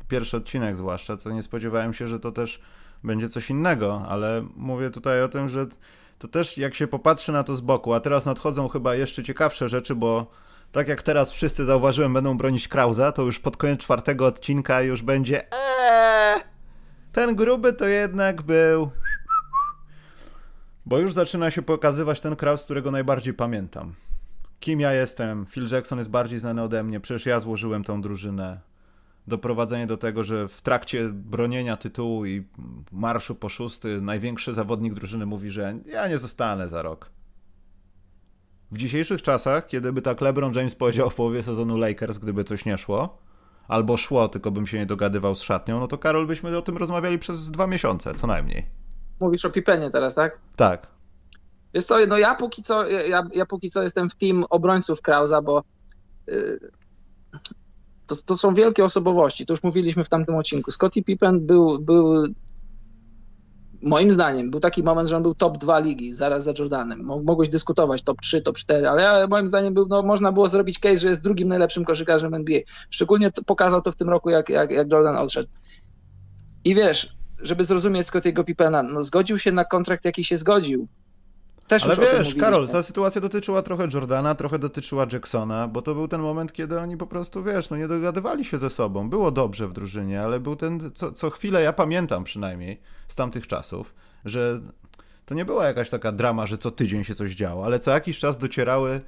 pierwszy odcinek zwłaszcza, to nie spodziewałem się, że to też będzie coś innego, ale mówię tutaj o tym, że to też jak się popatrzy na to z boku, a teraz nadchodzą chyba jeszcze ciekawsze rzeczy, bo tak jak teraz wszyscy zauważyłem będą bronić Krausa, to już pod koniec 4 odcinka już będzie ten gruby to jednak był, bo już zaczyna się pokazywać ten Kraus, którego najbardziej pamiętam. Kim ja jestem? Phil Jackson jest bardziej znany ode mnie, przecież ja złożyłem tą drużynę. Doprowadzenie do tego, że w trakcie bronienia tytułu i marszu po 6 największy zawodnik drużyny mówi, że ja nie zostanę za rok. W dzisiejszych czasach, kiedy by tak LeBron James powiedział w połowie sezonu Lakers, gdyby coś nie szło, albo szło, tylko bym się nie dogadywał z szatnią, no to Karol, byśmy o tym rozmawiali przez 2 miesiące, co najmniej. Mówisz o Pippenie teraz, tak? Tak. Wiesz co, no ja póki co jestem w team obrońców Krausa, bo... To są wielkie osobowości, to już mówiliśmy w tamtym odcinku. Scottie Pippen był moim zdaniem, był taki moment, że on był top 2 ligi zaraz za Jordanem. Mogłeś dyskutować top 3, top 4, ale moim zdaniem można było zrobić case, że jest drugim najlepszym koszykarzem NBA. Szczególnie pokazał to w tym roku, jak Jordan odszedł. I wiesz, żeby zrozumieć Scottiego Pippena, no zgodził się na kontrakt, jaki się zgodził. Też ale wiesz, Karol, ta sytuacja dotyczyła trochę Jordana, trochę dotyczyła Jacksona, bo to był ten moment, kiedy oni po prostu, wiesz, no nie dogadywali się ze sobą. Było dobrze w drużynie, ale był ten, co chwilę ja pamiętam przynajmniej z tamtych czasów, że to nie była jakaś taka drama, że co tydzień się coś działo, ale co jakiś czas docierały,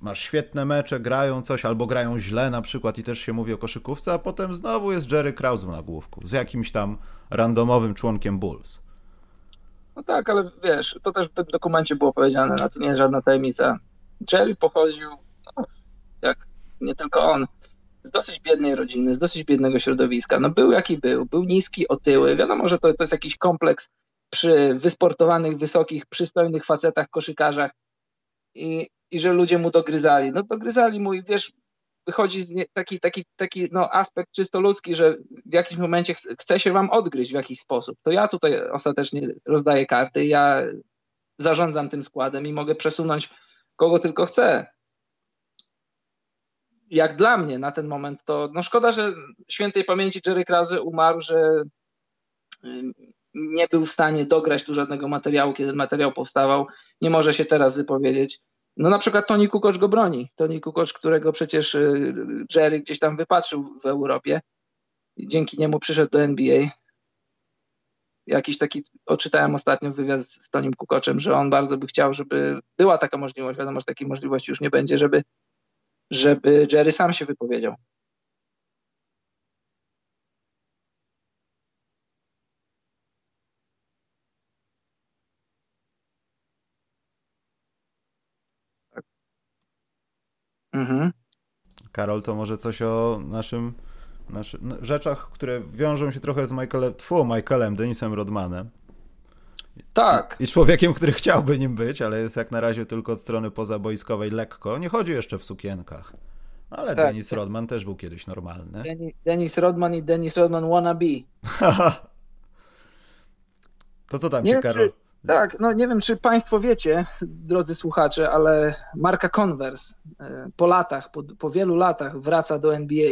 masz świetne mecze, grają coś, albo grają źle na przykład i też się mówi o koszykówce, a potem znowu jest Jerry Krause w nagłówku z jakimś tam randomowym członkiem Bulls. No tak, ale wiesz, to też w tym dokumencie było powiedziane, no to nie jest żadna tajemnica. Jerry pochodził, no, jak nie tylko on, z dosyć biednej rodziny, z dosyć biednego środowiska. No był jaki był niski, otyły. Wiadomo, że to jest jakiś kompleks przy wysportowanych, wysokich, przystojnych facetach, koszykarzach i że ludzie mu dogryzali. No dogryzali mu i wiesz, wychodzi z taki no, aspekt czysto ludzki, że w jakimś momencie chce się wam odgryźć w jakiś sposób. To ja tutaj ostatecznie rozdaję karty, ja zarządzam tym składem i mogę przesunąć kogo tylko chcę. Jak dla mnie na ten moment to no szkoda, że świętej pamięci Jerry Krause umarł, że nie był w stanie dograć tu żadnego materiału, kiedy materiał powstawał. Nie może się teraz wypowiedzieć. No na przykład Toni Kukoč go broni. Toni Kukoč, którego przecież Jerry gdzieś tam wypatrzył w Europie. Dzięki niemu przyszedł do NBA. Jakiś taki, odczytałem ostatnio wywiad z Tonim Kukoczem, że on bardzo by chciał, żeby była taka możliwość. Wiadomo, że takiej możliwości już nie będzie, żeby Jerry sam się wypowiedział. Mhm. Karol, to może coś o naszych rzeczach, które wiążą się trochę z Michaelem, Dennisem Rodmanem. Tak. I człowiekiem, który chciałby nim być, ale jest jak na razie tylko od strony pozaboiskowej lekko. Nie chodzi jeszcze w sukienkach. Ale tak. Dennis Rodman też był kiedyś normalny. Dennis Rodman i Dennis Rodman wannabe. To co tam się, Karol? Tak, no nie wiem, czy Państwo wiecie, drodzy słuchacze, ale marka Converse po latach, po wielu latach wraca do NBA.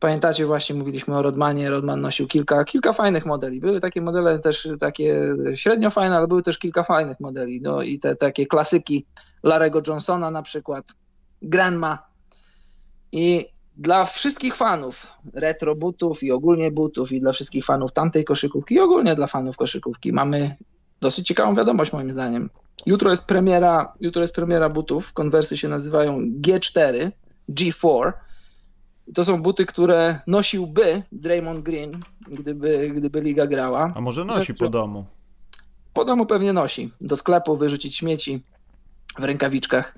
Pamiętacie, właśnie mówiliśmy o Rodmanie, Rodman nosił kilka fajnych modeli. Były takie modele też takie średnio fajne, ale były też kilka fajnych modeli. No i te takie klasyki Larego Johnsona na przykład, Grandma. I dla wszystkich fanów retro butów i ogólnie butów i dla wszystkich fanów tamtej koszykówki i ogólnie dla fanów koszykówki mamy dosyć ciekawą wiadomość moim zdaniem. Jutro jest premiera butów, konwersy się nazywają G4, To są buty, które nosiłby Draymond Green, gdyby liga grała. A może nosi po domu? Po domu pewnie nosi. Do sklepu wyrzucić śmieci w rękawiczkach.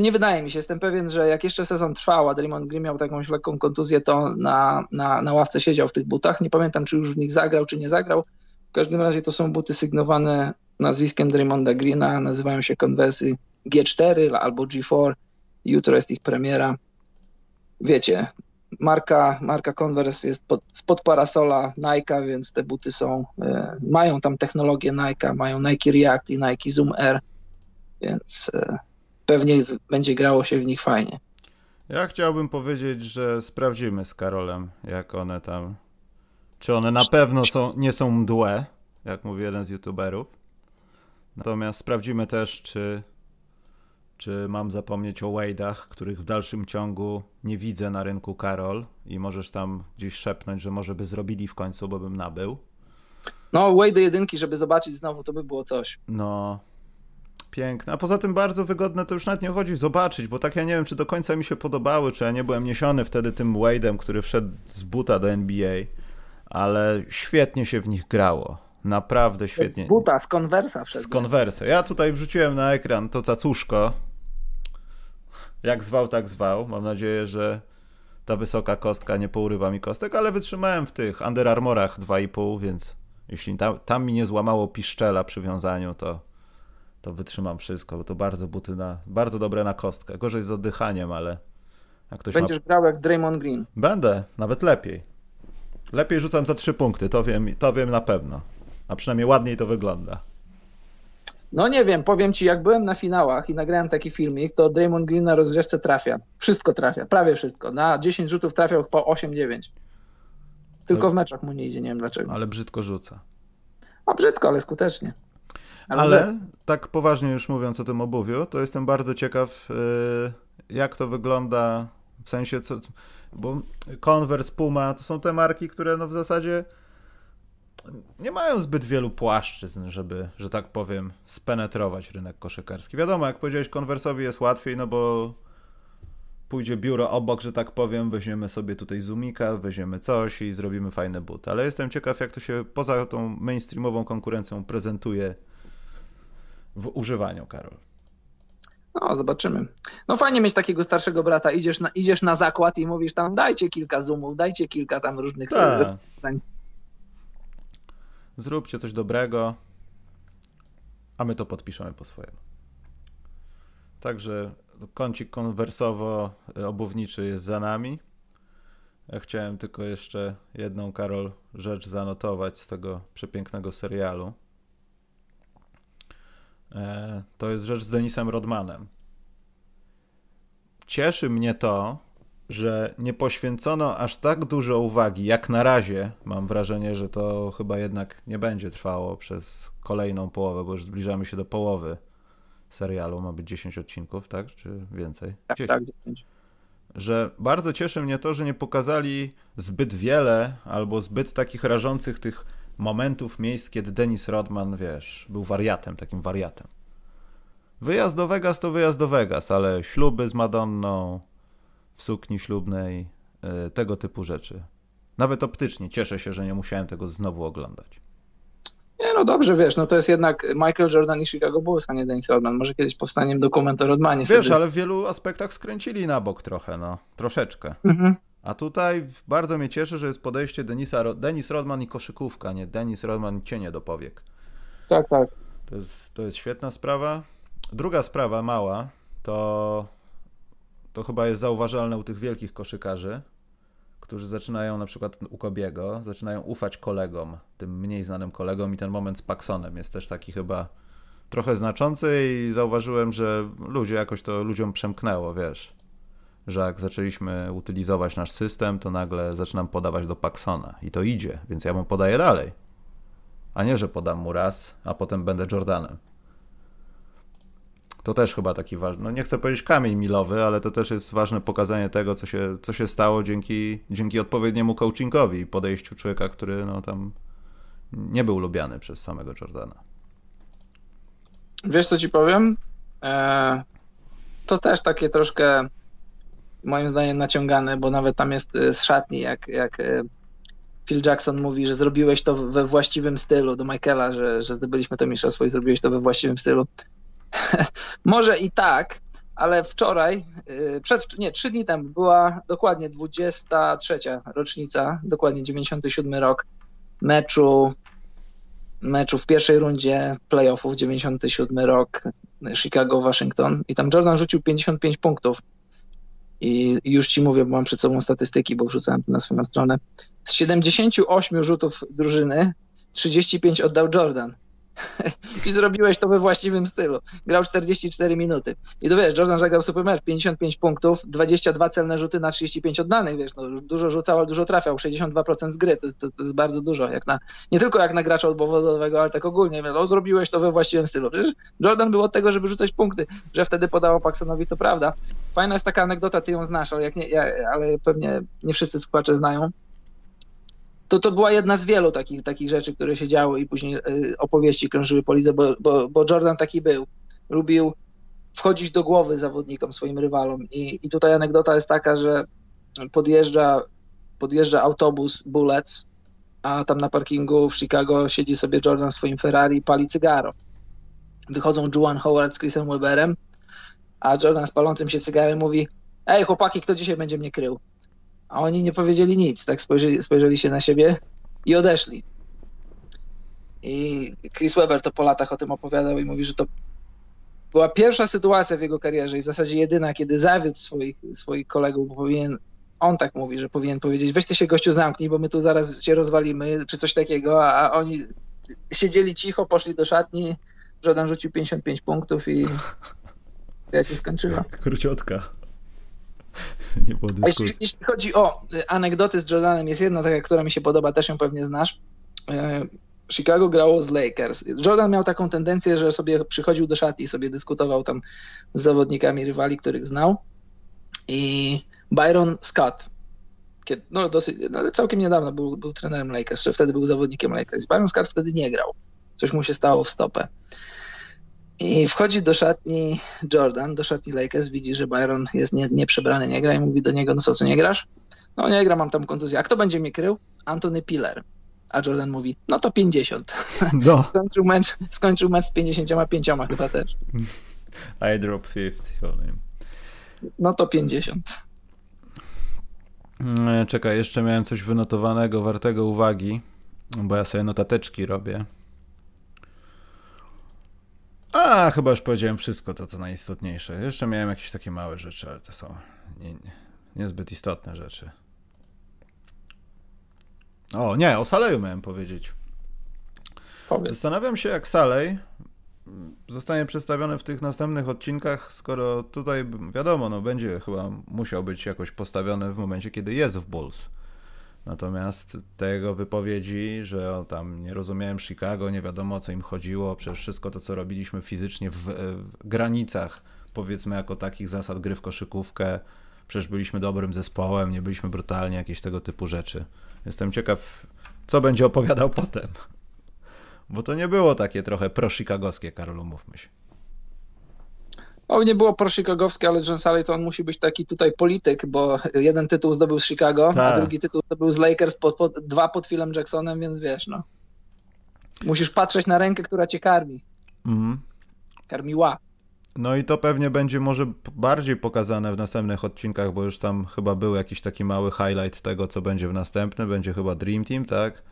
Nie wydaje mi się, jestem pewien, że jak jeszcze sezon trwał, a Draymond Green miał taką lekką kontuzję, to na ławce siedział w tych butach. Nie pamiętam, czy już w nich zagrał, czy nie zagrał. W każdym razie to są buty sygnowane nazwiskiem Draymonda Greena. Nazywają się Converse G4 albo G4. Jutro jest ich premiera. Wiecie, marka Converse jest spod parasola Nike'a, więc te buty mają tam technologię Nike'a, mają Nike React i Nike Zoom Air, więc pewnie będzie grało się w nich fajnie. Ja chciałbym powiedzieć, że sprawdzimy z Karolem, jak one tam, czy one na pewno nie są mdłe, jak mówi jeden z youtuberów. Natomiast sprawdzimy też, czy mam zapomnieć o Wade'ach, których w dalszym ciągu nie widzę na rynku, Karol, i możesz tam gdzieś szepnąć, że może by zrobili w końcu, bo bym nabył. No, Wade'y jedynki, żeby zobaczyć znowu, to by było coś. No, piękne. A poza tym bardzo wygodne, to już nawet nie chodzi zobaczyć, bo tak ja nie wiem, czy do końca mi się podobały, czy ja nie byłem niesiony wtedy tym Wade'em, który wszedł z buta do NBA, ale świetnie się w nich grało. Naprawdę świetnie. Z buta, z Converse'a wszedł. Z Converse'a. Ja tutaj wrzuciłem na ekran to cacuszko. Jak zwał, tak zwał. Mam nadzieję, że ta wysoka kostka nie pourywa mi kostek, ale wytrzymałem w tych Under Armourach 2,5, więc jeśli tam mi nie złamało piszczela przy wiązaniu, to wytrzymam wszystko, bo to bardzo dobre na kostkę. Gorzej z oddychaniem, ale jak ktoś Będziesz grał jak Draymond Green. Będę, nawet lepiej. Lepiej rzucam za 3 punkty, to wiem na pewno. A przynajmniej ładniej to wygląda. No nie wiem, powiem ci, jak byłem na finałach i nagrałem taki filmik, to Draymond Green na rozgrzewce trafia. Wszystko trafia, prawie wszystko. Na 10 rzutów trafiał po 8-9. Tylko w meczach mu nie idzie, nie wiem dlaczego. Ale brzydko rzuca. A brzydko, ale skutecznie. Ale tak poważnie już mówiąc o tym obuwiu, to jestem bardzo ciekaw, jak to wygląda, w sensie co... Bo Converse, Puma to są te marki, które no w zasadzie nie mają zbyt wielu płaszczyzn, żeby, że tak powiem, spenetrować rynek koszykarski. Wiadomo, jak powiedziałeś, Converse'owi jest łatwiej, no bo pójdzie biuro obok, że tak powiem, weźmiemy sobie tutaj zoomika, weźmiemy coś i zrobimy fajne buty. Ale jestem ciekaw, jak to się poza tą mainstreamową konkurencją prezentuje w używaniu, Karol. No, zobaczymy. No fajnie mieć takiego starszego brata. Idziesz na zakład i mówisz tam, dajcie kilka zoomów, dajcie kilka tam różnych... Zróbcie coś dobrego, a my to podpiszemy po swojemu. Także kącik konwersowo-obuwniczy jest za nami. Ja chciałem tylko jeszcze jedną, Karol, rzecz zanotować z tego przepięknego serialu. To jest rzecz z Dennisem Rodmanem. Cieszy mnie to, że nie poświęcono aż tak dużo uwagi, jak na razie. Mam wrażenie, że to chyba jednak nie będzie trwało przez kolejną połowę, bo już zbliżamy się do połowy serialu. Ma być 10 odcinków, tak? Czy więcej? Tak, 10. Że bardzo cieszy mnie to, że nie pokazali zbyt wiele albo zbyt takich rażących tych momentów, miejsc, kiedy Dennis Rodman, wiesz, był wariatem, takim wariatem. Wyjazd do Vegas to wyjazd do Vegas, ale śluby z Madonną, w sukni ślubnej, tego typu rzeczy. Nawet optycznie cieszę się, że nie musiałem tego znowu oglądać. Nie, no dobrze, wiesz, no to jest jednak Michael Jordan i Chicago Bulls, a nie Dennis Rodman. Może kiedyś powstanie dokument o Rodmanie. Wiesz, wtedy... ale w wielu aspektach skręcili na bok trochę, no, troszeczkę. Mhm. A tutaj bardzo mnie cieszy, że jest podejście Dennis Rodman i koszykówka, nie Dennis Rodman i cienie do powiek. Tak, tak. To jest świetna sprawa. Druga sprawa mała, to chyba jest zauważalne u tych wielkich koszykarzy, którzy zaczynają, na przykład u Kobiego, zaczynają ufać kolegom, tym mniej znanym kolegom, i ten moment z Paxsonem jest też taki chyba trochę znaczący i zauważyłem, że jakoś to ludziom przemknęło, wiesz. Że jak zaczęliśmy utylizować nasz system, to nagle zaczynam podawać do Paxsona i to idzie, więc ja mu podaję dalej. A nie, że podam mu raz, a potem będę Jordanem. To też chyba taki ważny, no nie chcę powiedzieć kamień milowy, ale to też jest ważne pokazanie tego, co się stało dzięki odpowiedniemu coachingowi i podejściu człowieka, który no tam nie był lubiany przez samego Jordana. Wiesz, co ci powiem? To też takie troszkę moim zdaniem naciągane, bo nawet tam jest z szatni, jak Phil Jackson mówi, że zrobiłeś to we właściwym stylu do Michaela, że zdobyliśmy to mistrzostwo i zrobiłeś to we właściwym stylu. Może i tak, ale wczoraj, 3 dni temu była dokładnie 23. rocznica, dokładnie 97 rok meczu w pierwszej rundzie playoffów, 97 rok Chicago-Waszyngton i tam Jordan rzucił 55 punktów. I już ci mówię, bo mam przed sobą statystyki, bo wrzucałem to na swoją stronę. Z 78 rzutów drużyny 35 oddał Jordan. I zrobiłeś to we właściwym stylu. Grał 44 minuty. I to wiesz, Jordan zagrał super mecz, 55 punktów, 22 celne rzuty na 35 oddanych. Wiesz, no, dużo rzucał, ale dużo trafiał. 62% z gry, to jest bardzo dużo. Nie tylko jak na gracza obowodowego, ale tak ogólnie. No, zrobiłeś to we właściwym stylu. Przecież Jordan był od tego, żeby rzucać punkty. Że wtedy podało Paxsonowi, to prawda. Fajna jest taka anegdota, ty ją znasz, ale pewnie nie wszyscy słuchacze znają. To była jedna z wielu takich rzeczy, które się działy i później opowieści krążyły po lidze, bo Jordan taki był. Lubił wchodzić do głowy zawodnikom, swoim rywalom. I tutaj anegdota jest taka, że podjeżdża autobus Bullets, a tam na parkingu w Chicago siedzi sobie Jordan w swoim Ferrari i pali cygaro. Wychodzą Juwan Howard z Chrisem Webberem, a Jordan z palącym się cygarem mówi: ej chłopaki, kto dzisiaj będzie mnie krył? A oni nie powiedzieli nic, tak spojrzeli się na siebie i odeszli. I Chris Webber to po latach o tym opowiadał i mówi, że to była pierwsza sytuacja w jego karierze i w zasadzie jedyna, kiedy zawiódł swoich kolegów, bo on tak mówi, że powinien powiedzieć: weź ty się gościu zamknij, bo my tu zaraz się rozwalimy, czy coś takiego, a oni siedzieli cicho, poszli do szatni, Jordan rzucił 55 punktów i ja się skończyła. Króciutka. Nie było dyskusji. Jeśli chodzi o anegdoty z Jordanem, jest jedna taka, która mi się podoba, też ją pewnie znasz. Chicago grało z Lakers. Jordan miał taką tendencję, że sobie przychodził do szatni i sobie dyskutował tam z zawodnikami rywali, których znał. I Byron Scott, całkiem niedawno był trenerem Lakers, czy wtedy był zawodnikiem Lakers. Byron Scott wtedy nie grał. Coś mu się stało w stopę. I wchodzi do szatni Jordan, do szatni Lakers, widzi, że Byron jest nieprzebrany, nie gra i mówi do niego: no co, nie grasz? No nie gra, mam tam kontuzję. A kto będzie mnie krył? Anthony Piller. A Jordan mówi: no to 50. No. Skończył mecz z 55 chyba też. I drop 50. No to 50. Czekaj, jeszcze miałem coś wynotowanego, wartego uwagi, bo ja sobie notateczki robię. A, chyba już powiedziałem wszystko to, co najistotniejsze. Jeszcze miałem jakieś takie małe rzeczy, ale to są niezbyt istotne rzeczy. O, nie, o Saleju miałem powiedzieć. Zastanawiam się, jak Salej zostanie przedstawiony w tych następnych odcinkach, skoro tutaj, wiadomo, będzie chyba musiał być jakoś postawiony w momencie, kiedy jest w Bulls. Natomiast te jego wypowiedzi, że tam nie rozumiałem Chicago, nie wiadomo o co im chodziło, przecież wszystko to, co robiliśmy fizycznie w granicach, powiedzmy, jako takich zasad gry w koszykówkę, przecież byliśmy dobrym zespołem, nie byliśmy brutalni, jakieś tego typu rzeczy. Jestem ciekaw, co będzie opowiadał potem, bo to nie było takie trochę pro-chicagowskie, Karolu, mówmy się. O, nie było pro-chicagowskie, ale John Saley to on musi być taki tutaj polityk, bo jeden tytuł zdobył z Chicago, tak, a drugi tytuł zdobył z Lakers, dwa pod Philem Jacksonem, więc wiesz, no. Musisz patrzeć na rękę, która cię karmi. Mhm. Karmiła. No i to pewnie będzie może bardziej pokazane w następnych odcinkach, bo już tam chyba był jakiś taki mały highlight tego, co będzie w następnym. Będzie chyba Dream Team, tak?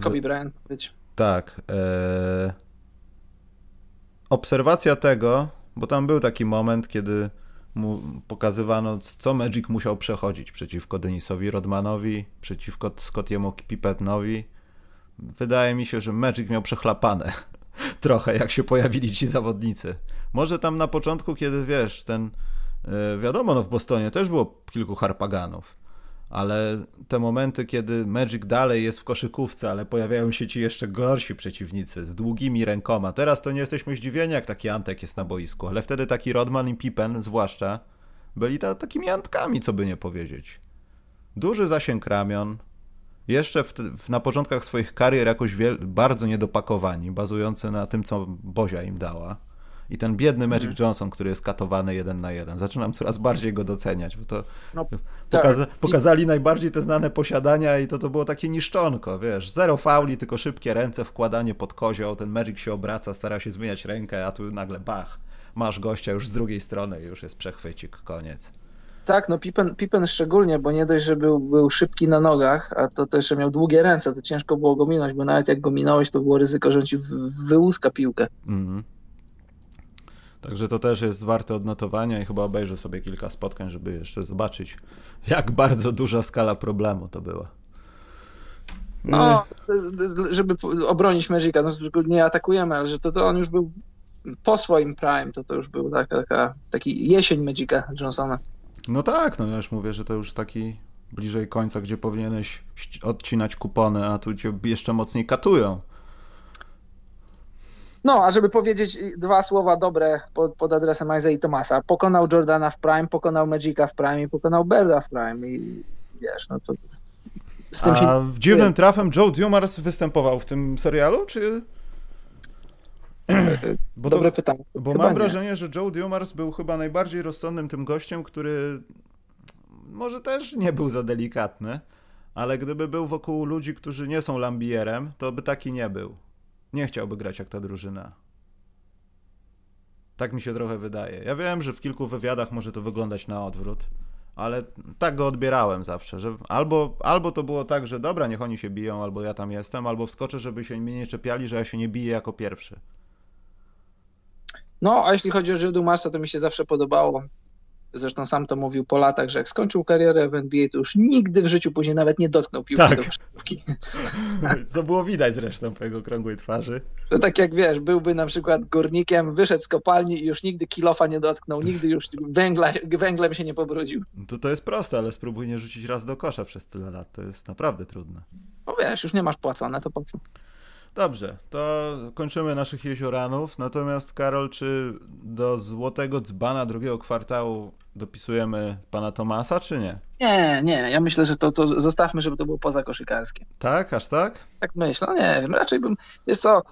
Kobe Bryant być. Tak. Obserwacja tego, bo tam był taki moment, kiedy mu pokazywano, co Magic musiał przechodzić przeciwko Dennisowi Rodmanowi, przeciwko Scottiemu Pippenowi. Wydaje mi się, że Magic miał przechlapane trochę, jak się pojawili ci zawodnicy. Może tam na początku, kiedy wiesz, wiadomo, w Bostonie też było kilku harpaganów, ale te momenty, kiedy Magic dalej jest w koszykówce, ale pojawiają się ci jeszcze gorsi przeciwnicy z długimi rękoma. Teraz to nie jesteśmy zdziwieni, jak taki Antek jest na boisku, ale wtedy taki Rodman i Pippen zwłaszcza byli takimi Antkami, co by nie powiedzieć. Duży zasięg ramion, jeszcze na początkach swoich karier jakoś bardzo niedopakowani, bazujący na tym, co Bozia im dała. i ten biedny Magic Johnson, który jest katowany 1 na 1. Zaczynam coraz bardziej go doceniać, bo to pokazali najbardziej te znane posiadania i to było takie niszczonko, wiesz, 0 fauli, tylko szybkie ręce, wkładanie pod kozioł, ten Magic się obraca, stara się zmieniać rękę, a tu nagle bach, masz gościa już z drugiej strony i już jest przechwycik, koniec. Tak, no Pippen szczególnie, bo nie dość, że był szybki na nogach, a to też, że miał długie ręce, to ciężko było go minąć, bo nawet jak go minąłeś, to było ryzyko, że ci wyłuska piłkę. Mm-hmm. Także to też jest warte odnotowania i chyba obejrzę sobie kilka spotkań, żeby jeszcze zobaczyć, jak bardzo duża skala problemu to była. No, żeby obronić Magica, no nie atakujemy, ale że to on już był po swoim prime, to już był taki jesień Magica Johnsona. No tak, no ja już mówię, że to już taki bliżej końca, gdzie powinieneś odcinać kupony, a tu cię jeszcze mocniej katują. No, a żeby powiedzieć dwa słowa dobre pod adresem Isaiah Thomasa. Pokonał Jordana w prime, pokonał Magica w prime i pokonał Birda w prime i wiesz, no to z tym się... w dziwnym trafem Joe Dumars występował w tym serialu, czy... Dobre pytanie. Bo chyba mam wrażenie, że Joe Dumars był chyba najbardziej rozsądnym tym gościem, który może też nie był za delikatny, ale gdyby był wokół ludzi, którzy nie są lambierem, to by taki nie był. Nie chciałby grać jak ta drużyna. Tak mi się trochę wydaje. Ja wiem, że w kilku wywiadach może to wyglądać na odwrót, ale tak go odbierałem zawsze, że albo to było tak, że dobra, niech oni się biją, albo ja tam jestem, albo wskoczę, żeby się mnie nie czepiali, że ja się nie biję jako pierwszy. No, a jeśli chodzi o Joe Dumarsa, to mi się zawsze podobało. Zresztą sam to mówił po latach, że jak skończył karierę w NBA, to już nigdy w życiu później nawet nie dotknął piłki do koszykówki. Co było widać zresztą po jego okrągłej twarzy. To tak jak wiesz, byłby na przykład górnikiem, wyszedł z kopalni i już nigdy kilofa nie dotknął, nigdy już węglem się nie pobrudził. To jest proste, ale spróbuj nie rzucić raz do kosza przez tyle lat, to jest naprawdę trudne. No wiesz, już nie masz płacone, to po co? Dobrze, to kończymy naszych jezioranów, natomiast Karol, czy do złotego dzbana drugiego kwartału dopisujemy pana Thomasa, czy nie? Nie, ja myślę, że to zostawmy, żeby to było poza koszykarskim. Tak? Aż tak? Tak myślę, no nie wiem, raczej bym, jest co,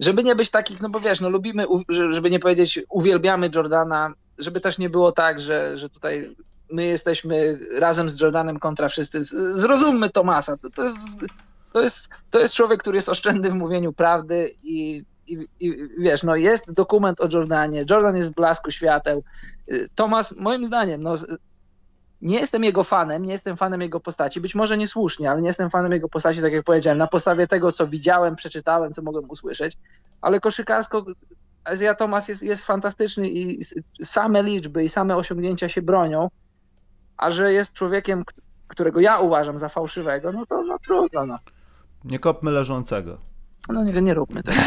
żeby nie być takich, no bo wiesz, no lubimy, żeby nie powiedzieć uwielbiamy Jordana, żeby też nie było tak, że tutaj... My jesteśmy razem z Jordanem kontra wszyscy. Zrozummy Thomasa. To jest człowiek, który jest oszczędny w mówieniu prawdy i wiesz, no jest dokument o Jordanie. Jordan jest w blasku świateł. Thomas, moim zdaniem, no, nie jestem jego fanem, nie jestem fanem jego postaci. Być może niesłusznie, ale nie jestem fanem jego postaci, tak jak powiedziałem, na podstawie tego, co widziałem, przeczytałem, co mogłem usłyszeć. Ale koszykarsko Isiah Thomas jest fantastyczny i same liczby i same osiągnięcia się bronią. A że jest człowiekiem, którego ja uważam za fałszywego, no to no, trudno. No. Nie kopmy leżącego. No nie róbmy tego.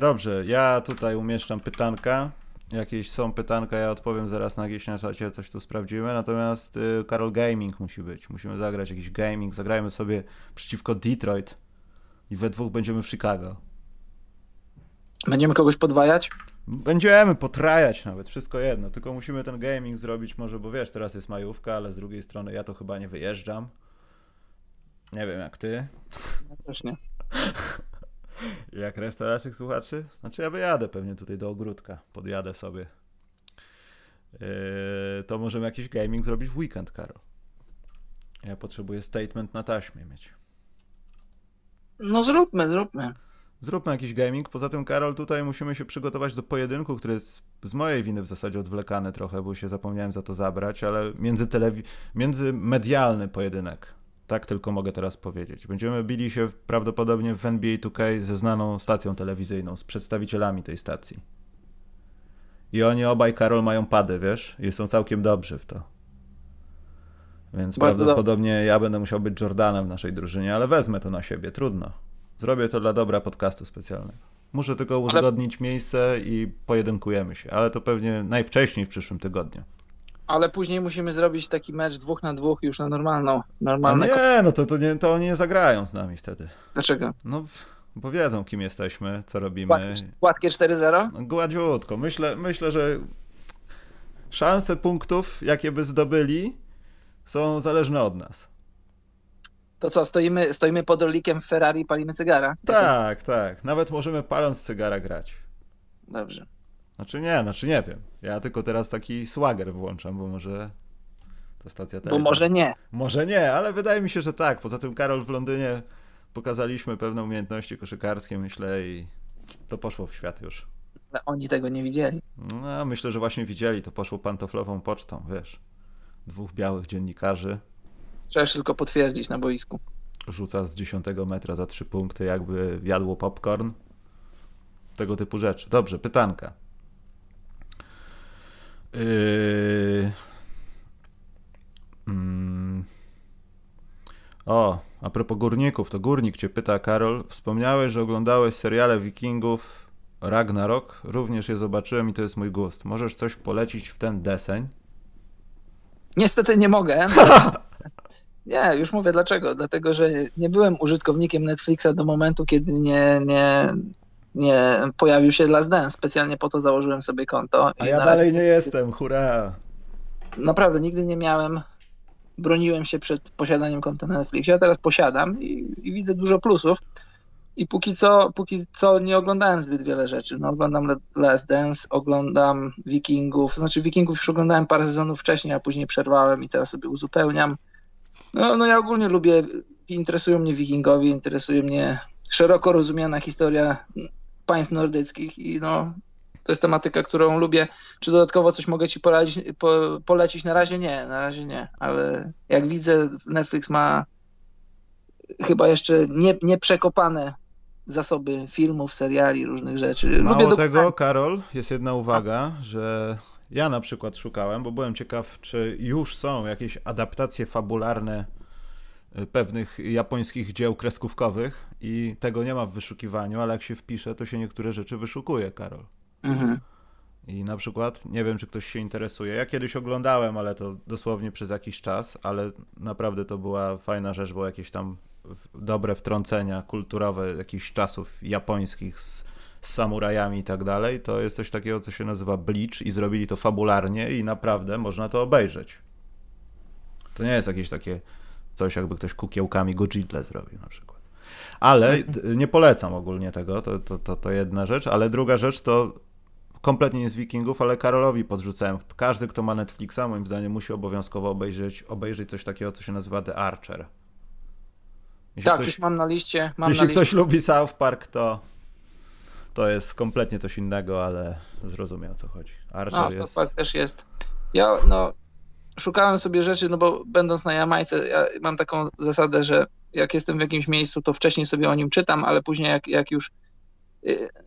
Dobrze, ja tutaj umieszczam pytanka. Jakieś są pytanka, ja odpowiem zaraz na jakieś na czacie, coś tu sprawdzimy. Natomiast Karol, gaming musi być. Musimy zagrać jakiś gaming. Zagrajmy sobie przeciwko Detroit i we dwóch będziemy w Chicago. Będziemy kogoś podwajać? Będziemy potrajać nawet, wszystko jedno, tylko musimy ten gaming zrobić może, bo wiesz, teraz jest majówka, ale z drugiej strony ja to chyba nie wyjeżdżam. Nie wiem jak ty. Ja też nie. Jak reszta naszych słuchaczy? Znaczy ja wyjadę pewnie tutaj do ogródka, podjadę sobie. To możemy jakiś gaming zrobić w weekend, Karol. Ja potrzebuję statement na taśmie mieć. No zróbmy. Zróbmy jakiś gaming. Poza tym, Karol, tutaj musimy się przygotować do pojedynku, który jest z mojej winy w zasadzie odwlekany trochę, bo się zapomniałem za to zabrać, ale międzymedialny pojedynek. Tak tylko mogę teraz powiedzieć. Będziemy bili się prawdopodobnie w NBA 2K ze znaną stacją telewizyjną, z przedstawicielami tej stacji. I oni obaj, Karol, mają pady, wiesz? I są całkiem dobrzy w to. Więc prawdopodobnie ja będę musiał być Jordanem w naszej drużynie, ale wezmę to na siebie, trudno. Zrobię to dla dobra podcastu specjalnego. Muszę tylko uzgodnić miejsce i pojedynkujemy się, ale to pewnie najwcześniej w przyszłym tygodniu. Ale później musimy zrobić taki mecz 2 na 2 już na normalną. Nie, no to oni nie zagrają z nami wtedy. Dlaczego? No, bo wiedzą kim jesteśmy, co robimy. Gładkie 4-0? No, gładziutko. Myślę, że szanse punktów, jakie by zdobyli, są zależne od nas. To co, stoimy pod rolikiem w Ferrari i palimy cygara? Tak, tak. Nawet możemy paląc cygara grać. Dobrze. Znaczy nie wiem. Ja tylko teraz taki swager włączam, bo może to stacja telewizji. Bo może nie. Może nie, ale wydaje mi się, że tak. Poza tym, Karol, w Londynie pokazaliśmy pewne umiejętności koszykarskie, myślę, i to poszło w świat już. Ale oni tego nie widzieli. No, myślę, że właśnie widzieli. To poszło pantoflową pocztą, wiesz. Dwóch białych dziennikarzy. Trzeba tylko potwierdzić na boisku. Rzuca z 10 metra za 3 punkty, jakby jadło popcorn. Tego typu rzeczy. Dobrze, pytanka. O, a propos górników, to górnik cię pyta, Karol. Wspomniałeś, że oglądałeś seriale Wikingów Ragnarok. Również je zobaczyłem i to jest mój gust. Możesz coś polecić w ten deseń? Niestety nie mogę. Nie, już mówię dlaczego. Dlatego, że nie byłem użytkownikiem Netflixa do momentu, kiedy nie pojawił się Last Dance. Specjalnie po to założyłem sobie konto. A ja dalej nie jestem, hurra! Naprawdę, nigdy nie miałem. Broniłem się przed posiadaniem konta na Netflixie. Ja teraz posiadam i widzę dużo plusów. I póki co nie oglądałem zbyt wiele rzeczy. No, oglądam Last Dance, oglądam Wikingów. Znaczy Wikingów już oglądałem parę sezonów wcześniej, a później przerwałem i teraz sobie uzupełniam. No ja ogólnie lubię, interesują mnie Wikingowie, interesuje mnie szeroko rozumiana historia państw nordyckich i no, to jest tematyka, którą lubię. Czy dodatkowo coś mogę ci polecić? Na razie nie, ale jak widzę, Netflix ma chyba jeszcze nieprzekopane zasoby filmów, seriali, różnych rzeczy. Mało tego, Karol, jest jedna uwaga, że ja na przykład szukałem, bo byłem ciekaw, czy już są jakieś adaptacje fabularne pewnych japońskich dzieł kreskówkowych i tego nie ma w wyszukiwaniu, ale jak się wpisze, to się niektóre rzeczy wyszukuje, Karol. Mhm. I na przykład, nie wiem, czy ktoś się interesuje, ja kiedyś oglądałem, ale to dosłownie przez jakiś czas, ale naprawdę to była fajna rzecz, bo jakieś tam dobre wtrącenia kulturowe jakichś czasów japońskich z samurajami i tak dalej, to jest coś takiego, co się nazywa Bleach i zrobili to fabularnie i naprawdę można to obejrzeć. To nie jest jakieś takie coś, jakby ktoś kukiełkami Godzilla zrobił na przykład. Ale nie polecam ogólnie tego, to jedna rzecz, ale druga rzecz to kompletnie nie z Wikingów, ale Karolowi podrzucałem. Każdy, kto ma Netflixa, moim zdaniem musi obowiązkowo obejrzeć coś takiego, co się nazywa The Archer. Jeśli tak, ktoś, już mam na liście. Jeśli ktoś lubi South Park, to jest kompletnie coś innego, ale zrozumiał, o co chodzi. Archer jest... South Park też jest. Ja szukałem sobie rzeczy, no bo będąc na Jamajce, ja mam taką zasadę, że jak jestem w jakimś miejscu, to wcześniej sobie o nim czytam, ale później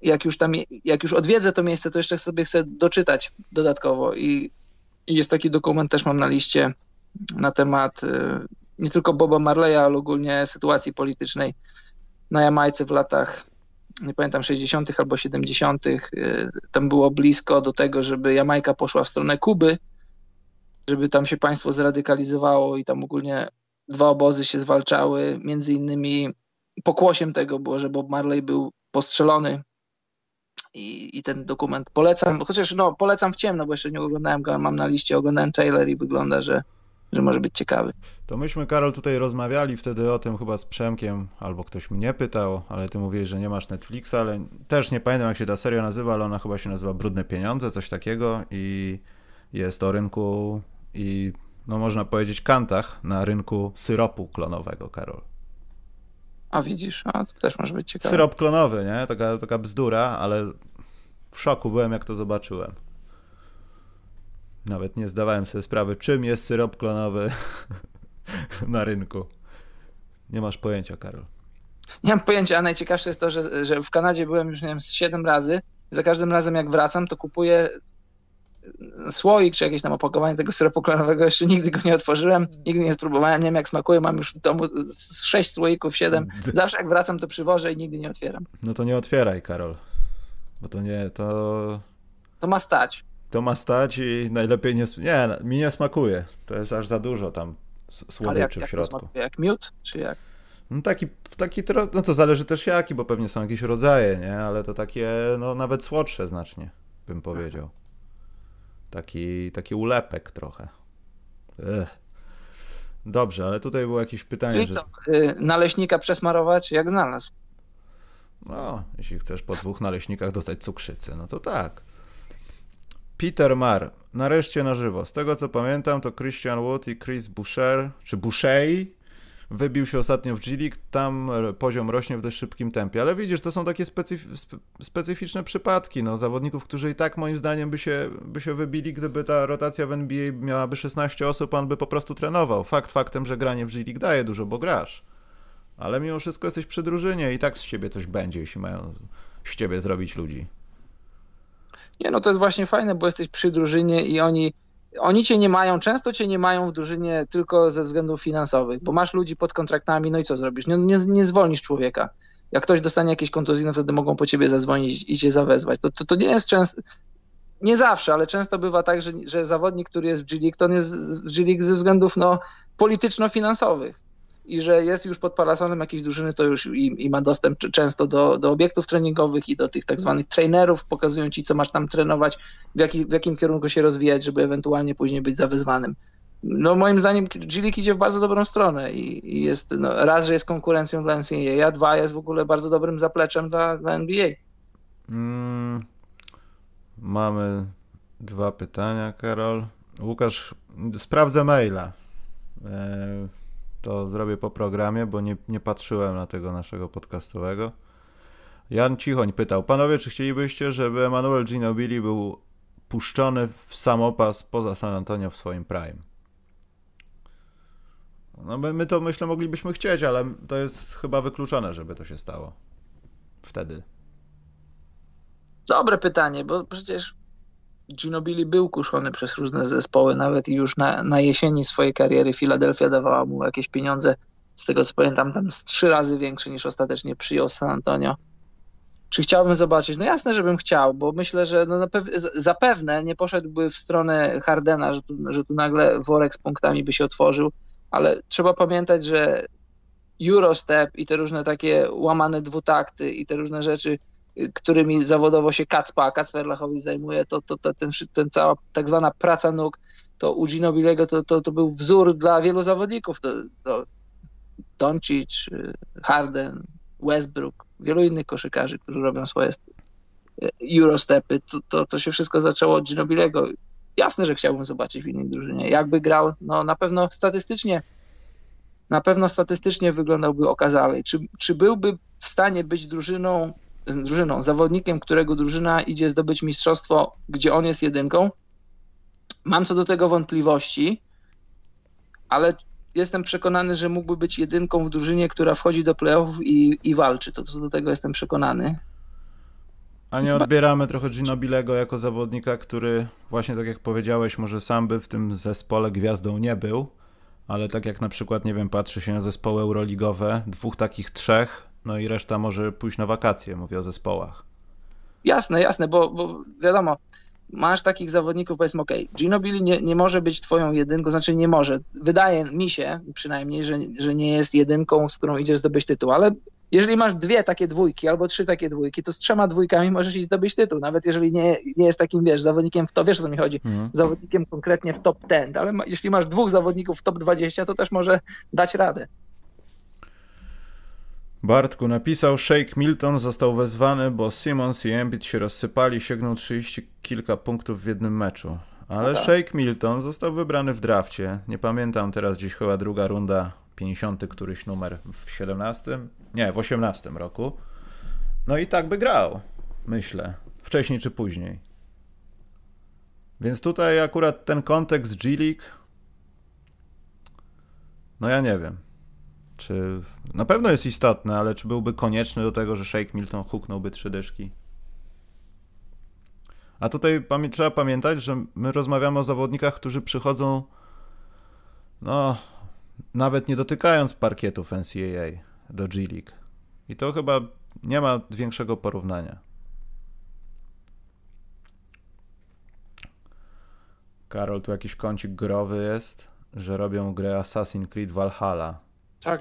jak już odwiedzę to miejsce, to jeszcze sobie chcę doczytać dodatkowo. I jest taki dokument, też mam na liście, na temat nie tylko Boba Marleya, ale ogólnie sytuacji politycznej na Jamajce w latach, nie pamiętam, 60. albo 70. Tam było blisko do tego, żeby Jamajka poszła w stronę Kuby, żeby tam się państwo zradykalizowało i tam ogólnie dwa obozy się zwalczały. Między innymi pokłosiem tego było, że Bob Marley był postrzelony i ten dokument polecam, chociaż polecam w ciemno, bo jeszcze nie oglądałem go, mam na liście, oglądałem trailer i wygląda, że może być ciekawy. To myśmy, Karol, tutaj rozmawiali wtedy o tym chyba z Przemkiem, albo ktoś mnie pytał, ale ty mówiłeś, że nie masz Netflixa, ale też nie pamiętam, jak się ta seria nazywa, ale ona chyba się nazywa Brudne Pieniądze, coś takiego i jest o rynku i można powiedzieć kantach na rynku syropu klonowego, Karol. A widzisz, to też może być ciekawe. Syrop klonowy, nie? Taka bzdura, ale w szoku byłem, jak to zobaczyłem. Nawet nie zdawałem sobie sprawy, czym jest syrop klonowy na rynku. Nie masz pojęcia, Karol. Nie mam pojęcia, a najciekawsze jest to, że w Kanadzie byłem już, nie wiem, z 7 razy. Za każdym razem, jak wracam, to kupuję słoik czy jakieś tam opakowanie tego syropu klonowego. Jeszcze nigdy go nie otworzyłem, nigdy nie spróbowałem, nie wiem, jak smakuje, mam już w domu 6 słoików, 7. Zawsze jak wracam, to przywożę i nigdy nie otwieram. No to nie otwieraj, Karol, bo to nie, to ma stać. To ma stać i najlepiej nie, mi nie smakuje, to jest aż za dużo tam słodyczy w środku. To smakuje, jak miód, czy jak? No taki to zależy też jaki, bo pewnie są jakieś rodzaje, nie, ale to takie, nawet słodsze znacznie, bym powiedział. Taki ulepek trochę. Dobrze, ale tutaj było jakieś pytanie. Czyli co, naleśnika przesmarować jak znalazł? No, jeśli chcesz po 2 naleśnikach dostać cukrzycę, no to tak. Peter Marr, nareszcie na żywo. Z tego co pamiętam, to Christian Wood i Chris Boucher, czy Boucher, wybił się ostatnio w G-League, tam poziom rośnie w dość szybkim tempie. Ale widzisz, to są takie specyficzne przypadki, no, zawodników, którzy i tak moim zdaniem by się wybili, gdyby ta rotacja w NBA miałaby 16 osób, a on by po prostu trenował. Fakt faktem, że granie w G-League daje dużo, bo grasz. Ale mimo wszystko jesteś przy drużynie i tak z ciebie coś będzie, jeśli mają z ciebie zrobić ludzi. Nie, no to jest właśnie fajne, bo jesteś przy drużynie i oni cię nie mają, często cię nie mają w drużynie tylko ze względów finansowych, bo masz ludzi pod kontraktami, no i co zrobisz? Nie zwolnisz człowieka. Jak ktoś dostanie jakieś kontuzje, no wtedy mogą po ciebie zadzwonić i cię zawezwać. To nie jest często, nie zawsze, ale często bywa tak, że zawodnik, który jest w G-League, to on jest w G-League ze względów no, polityczno-finansowych. I że jest już pod parasolem jakiejś drużyny, to już i ma dostęp często do obiektów treningowych i do tych tak zwanych trenerów, pokazują ci, co masz tam trenować, w jakim kierunku się rozwijać, żeby ewentualnie później być zawezwanym. No moim zdaniem G-League idzie w bardzo dobrą stronę i jest, no, raz, że jest konkurencją dla NCAA, a 2 jest w ogóle bardzo dobrym zapleczem dla NBA. Mamy 2 pytania, Karol. Łukasz, sprawdzę maila. To zrobię po programie, bo nie patrzyłem na tego naszego podcastowego. Jan Cichoń pytał, panowie, czy chcielibyście, żeby Emanuel Ginobili był puszczony w samopas poza San Antonio w swoim prime? No my to, myślę, moglibyśmy chcieć, ale to jest chyba wykluczone, żeby to się stało wtedy. Dobre pytanie, bo przecież Ginobili był kuszony przez różne zespoły, nawet już na jesieni swojej kariery Filadelfia dawała mu jakieś pieniądze, z tego co pamiętam, tam z 3 razy większe niż ostatecznie przyjął San Antonio. Czy chciałbym zobaczyć? No jasne, żebym chciał, bo myślę, że no zapewne nie poszedłby w stronę Hardena, że tu nagle worek z punktami by się otworzył, ale trzeba pamiętać, że Eurostep i te różne takie łamane dwutakty i te różne rzeczy, którymi zawodowo się Kacper Lachowi zajmuje, to ten cała tak zwana praca nóg, to u Ginobiliego to był wzór dla wielu zawodników. Doncic, Harden, Westbrook, wielu innych koszykarzy, którzy robią swoje Eurostepy. To się wszystko zaczęło od Ginobiliego. Jasne, że chciałbym zobaczyć w innej drużynie. Jakby grał, no na pewno statystycznie wyglądałby okazalej. Czy byłby w stanie być zawodnikiem, którego drużyna idzie zdobyć mistrzostwo, gdzie on jest jedynką? Mam co do tego wątpliwości, ale jestem przekonany, że mógłby być jedynką w drużynie, która wchodzi do playoffów i walczy. To co do tego jestem przekonany. A nie odbieramy trochę Ginobilego jako zawodnika, który właśnie tak jak powiedziałeś, może sam by w tym zespole gwiazdą nie był, ale tak jak na przykład, nie wiem, patrzy się na zespoły euroligowe, 2 takich 3, no i reszta może pójść na wakacje, mówię o zespołach. Jasne, bo wiadomo, masz takich zawodników, powiedzmy, Ginobili nie może być twoją jedynką, znaczy nie może. Wydaje mi się przynajmniej, że nie jest jedynką, z którą idziesz zdobyć tytuł, ale jeżeli masz 2 takie dwójki albo 3 takie dwójki, to z 3 dwójkami możesz iść zdobyć tytuł, nawet jeżeli nie jest takim, zawodnikiem w to, wiesz o co mi chodzi, zawodnikiem konkretnie w top 10, ale jeśli masz 2 zawodników w top 20, to też może dać radę. Bartku napisał, Shake Milton został wezwany, bo Simmons i Embiid się rozsypali, sięgnął 30 kilka punktów w jednym meczu. Ale Shake Milton został wybrany w drafcie. Nie pamiętam teraz, gdzieś chyba 2 runda, 50 któryś numer w 18 roku. No i tak by grał, myślę, wcześniej czy później. Więc tutaj akurat ten kontekst G-League, no ja nie wiem. Czy na pewno jest istotne, ale czy byłby konieczny do tego, że Shake Milton huknąłby 3 dyszki? A tutaj trzeba pamiętać, że my rozmawiamy o zawodnikach, którzy przychodzą, no, nawet nie dotykając parkietów NCAA do G League. I to chyba nie ma większego porównania. Karol, tu jakiś kącik growy jest, że robią grę Assassin's Creed Valhalla.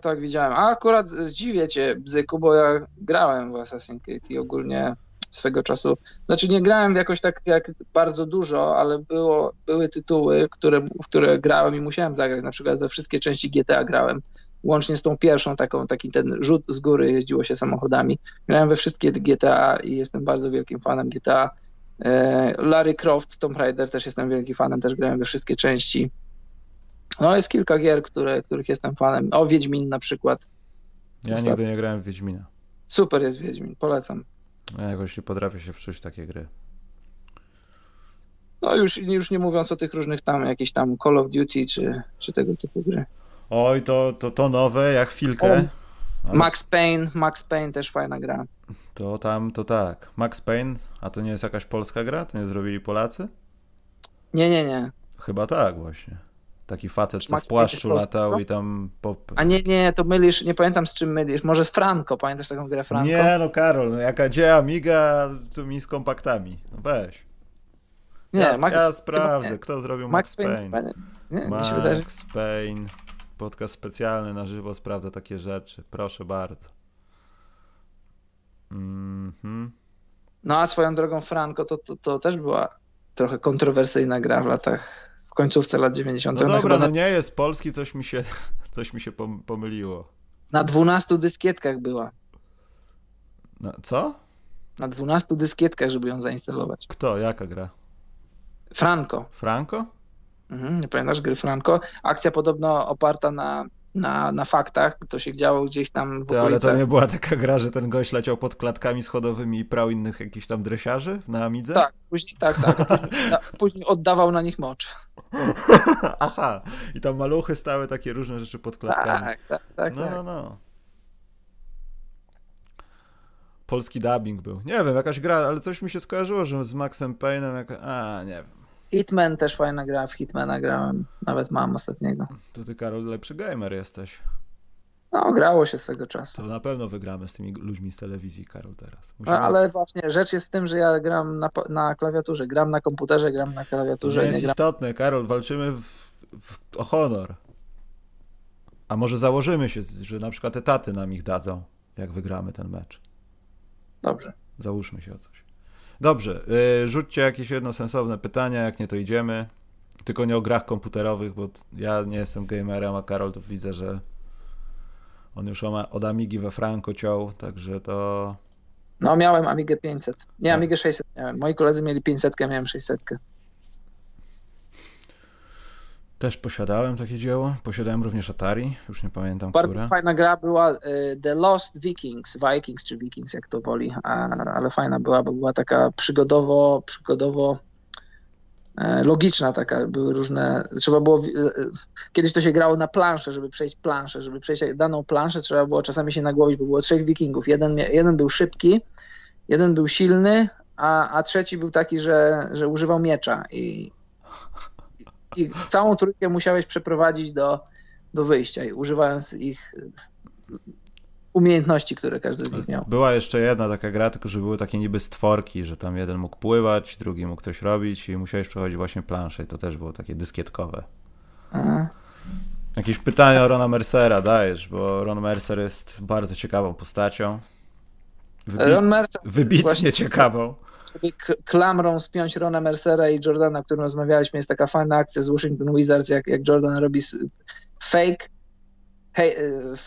Tak, widziałem. A akurat zdziwię cię, Bzyku, bo ja grałem w Assassin's Creed i ogólnie swego czasu. Znaczy nie grałem jakoś tak jak bardzo dużo, ale były tytuły, w które grałem i musiałem zagrać. Na przykład we wszystkie części GTA grałem. Łącznie z tą pierwszą, taki ten rzut z góry, jeździło się samochodami. Grałem we wszystkie GTA i jestem bardzo wielkim fanem GTA. Larry Croft, Tomb Raider też jestem wielkim fanem, też grałem we wszystkie części. No jest kilka gier, których jestem fanem. O, Wiedźmin na przykład. Ja nigdy nie grałem w Wiedźmina. Super jest Wiedźmin, polecam. Ja jakoś nie potrafię się wczuć w takie gry. No już nie mówiąc o tych różnych tam, jakichś tam Call of Duty czy tego typu gry. Oj, to nowe, jak chwilkę. Ale... Max Payne też fajna gra. To tak. Max Payne, a to nie jest jakaś polska gra? To nie zrobili Polacy? Nie. Chyba tak właśnie. Taki facet, co w płaszczu latał i tam... A nie, to mylisz, nie pamiętam z czym mylisz, może z Franco, pamiętasz taką grę Franco? Nie, no Karol, jaka gdzie Amiga, tymi z kompaktami, no weź. Nie, ja sprawdzę, nie. Kto zrobił Max Payne. Max Payne, podcast specjalny na żywo, sprawdza takie rzeczy, proszę bardzo. Mm-hmm. No a swoją drogą Franco to też była trochę kontrowersyjna gra w końcówce lat 90. No dobra, no nie jest polski, coś mi się pomyliło. Na 12 dyskietkach była. No, co? Na 12 dyskietkach, żeby ją zainstalować. Kto? Jaka gra? Franco? Mhm, nie pamiętasz gry Franco? Akcja podobno oparta na faktach, to się działo gdzieś tam w okolicach. Ale to nie była taka gra, że ten gość leciał pod klatkami schodowymi i prał innych jakichś tam dresiarzy na Amidze? Tak. Później oddawał na nich mocz. Aha, i tam maluchy stały takie różne rzeczy pod klatkami. Tak. No. Polski dubbing był. Nie wiem, jakaś gra, ale coś mi się skojarzyło, że z Maxem Payne'em, nie wiem. Hitman też fajna gra, w Hitmana grałem, nawet mam ostatniego. To ty, Karol, lepszy gamer jesteś. No, grało się swego czasu. To na pewno wygramy z tymi ludźmi z telewizji, Karol, teraz. Musimy... Ale właśnie, rzecz jest w tym, że ja gram na klawiaturze, gram na komputerze, gram na klawiaturze. To nie jest istotne, Karol, walczymy o honor. A może założymy się, że na przykład etaty nam ich dadzą, jak wygramy ten mecz. Dobrze. Załóżmy się o coś. Dobrze, rzućcie jakieś jedno sensowne pytania, jak nie to idziemy. Tylko nie o grach komputerowych, bo ja nie jestem gamerem, a Karol to widzę, że on już od Amigi we Franco ciął, także to... No miałem Amigę 500, Amigę 600 miałem. Moi koledzy mieli 500, miałem 600. Też posiadałem takie dzieło, posiadałem również Atari, już nie pamiętam, bardzo która. Bardzo fajna gra była The Lost Vikings czy Vikings, jak to woli, ale fajna była, bo była taka przygodowo logiczna taka, były różne, trzeba było, kiedyś to się grało na planszę, żeby przejść daną planszę, trzeba było czasami się nagłowić, bo było 3 Wikingów, jeden był szybki, jeden był silny, a trzeci był taki, że używał miecza i całą trójkę musiałeś przeprowadzić do wyjścia, używając ich umiejętności, które każdy z nich miał. Była jeszcze jedna taka gra, tylko że były takie niby stworki, że tam jeden mógł pływać, drugi mógł coś robić i musiałeś przechodzić właśnie planszę i to też było takie dyskietkowe. Aha. Jakieś pytania o Rona Mercera dajesz, bo Ron Mercer jest bardzo ciekawą postacią. Wybitnie właśnie... ciekawą. Żeby klamrą spiąć Rona Mercera i Jordana, o którym rozmawialiśmy, jest taka fajna akcja z Washington Wizards, jak Jordan robi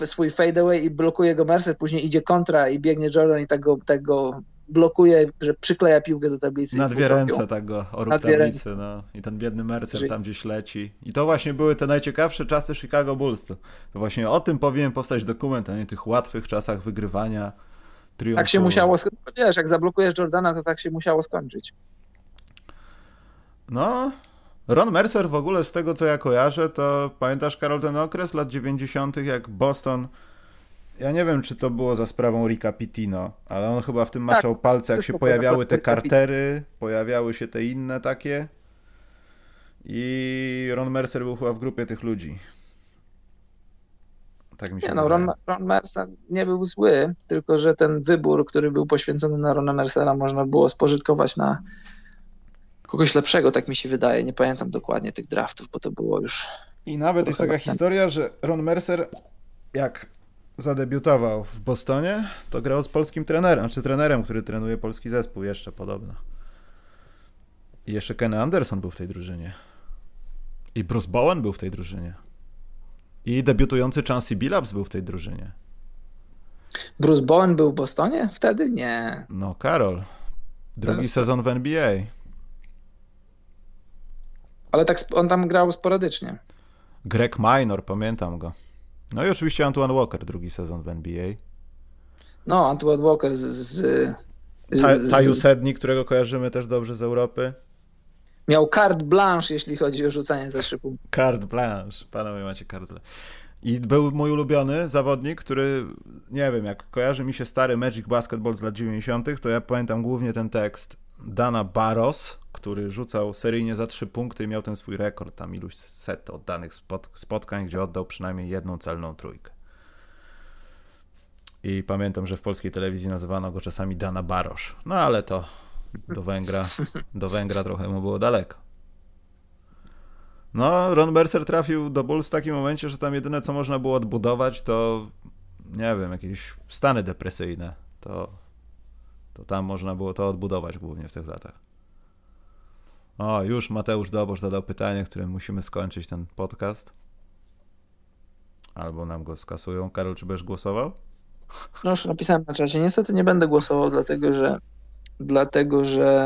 swój fadeaway i blokuje go Mercer, później idzie kontra i biegnie Jordan i tak go blokuje, że przykleja piłkę do tablicy. Na dwie ręce tak go orób tablicy, no. I ten biedny Mercer tam gdzieś leci. I to właśnie były te najciekawsze czasy Chicago Bulls. To właśnie o tym powinien powstać dokument, a nie tych łatwych czasach wygrywania. Triumfowo. Tak się musiało skończyć. Wiesz, jak zablokujesz Jordana, to tak się musiało skończyć. No, Ron Mercer w ogóle z tego, co ja kojarzę, to pamiętasz, Karol, ten okres lat 90., jak Boston, ja nie wiem, czy to było za sprawą Ricka Pitino, ale on chyba w tym maczał palce, jak się pojawiały te kartery, pojawiały się te inne takie i Ron Mercer był chyba w grupie tych ludzi. Tak mi się Ron Mercer nie był zły, tylko że ten wybór, który był poświęcony na Rona Mercera, można było spożytkować na kogoś lepszego, tak mi się wydaje. Nie pamiętam dokładnie tych draftów, bo to było już... I nawet jest taka historia, że Ron Mercer, jak zadebiutował w Bostonie, to grał z polskim trenerem, czy trenerem, który trenuje polski zespół jeszcze podobno. I jeszcze Kenny Anderson był w tej drużynie. I Bruce Bowen był w tej drużynie. I debiutujący Chauncey Billups był w tej drużynie. Bruce Bowen był w Bostonie? Wtedy nie. No Karol. Drugi sezon w NBA. Ale tak on tam grał sporadycznie. Greg Minor, pamiętam go. No i oczywiście Antoine Walker, drugi sezon w NBA. No, Antoine Walker Taju Sedni, którego kojarzymy też dobrze z Europy. Miał carte blanche, jeśli chodzi o rzucanie za szybu. Carte blanche, panowie macie carte blanche. I był mój ulubiony zawodnik, który, nie wiem, jak kojarzy mi się stary Magic Basketball z lat 90., to ja pamiętam głównie ten tekst Dana Barros, który rzucał seryjnie za 3 punkty i miał ten swój rekord, tam iluś set oddanych spotkań, gdzie oddał przynajmniej 1 celną trójkę. I pamiętam, że w polskiej telewizji nazywano go czasami Dana Barros. No ale to do Węgra trochę mu było daleko. No, Ron Mercer trafił do Bulls w takim momencie, że tam jedyne, co można było odbudować, to nie wiem, jakieś stany depresyjne. To tam można było to odbudować głównie w tych latach. O, już Mateusz Dobosz zadał pytanie, którym musimy skończyć ten podcast. Albo nam go skasują. Karol, czy będziesz głosował? No już napisałem na czacie. Niestety nie będę głosował, dlatego że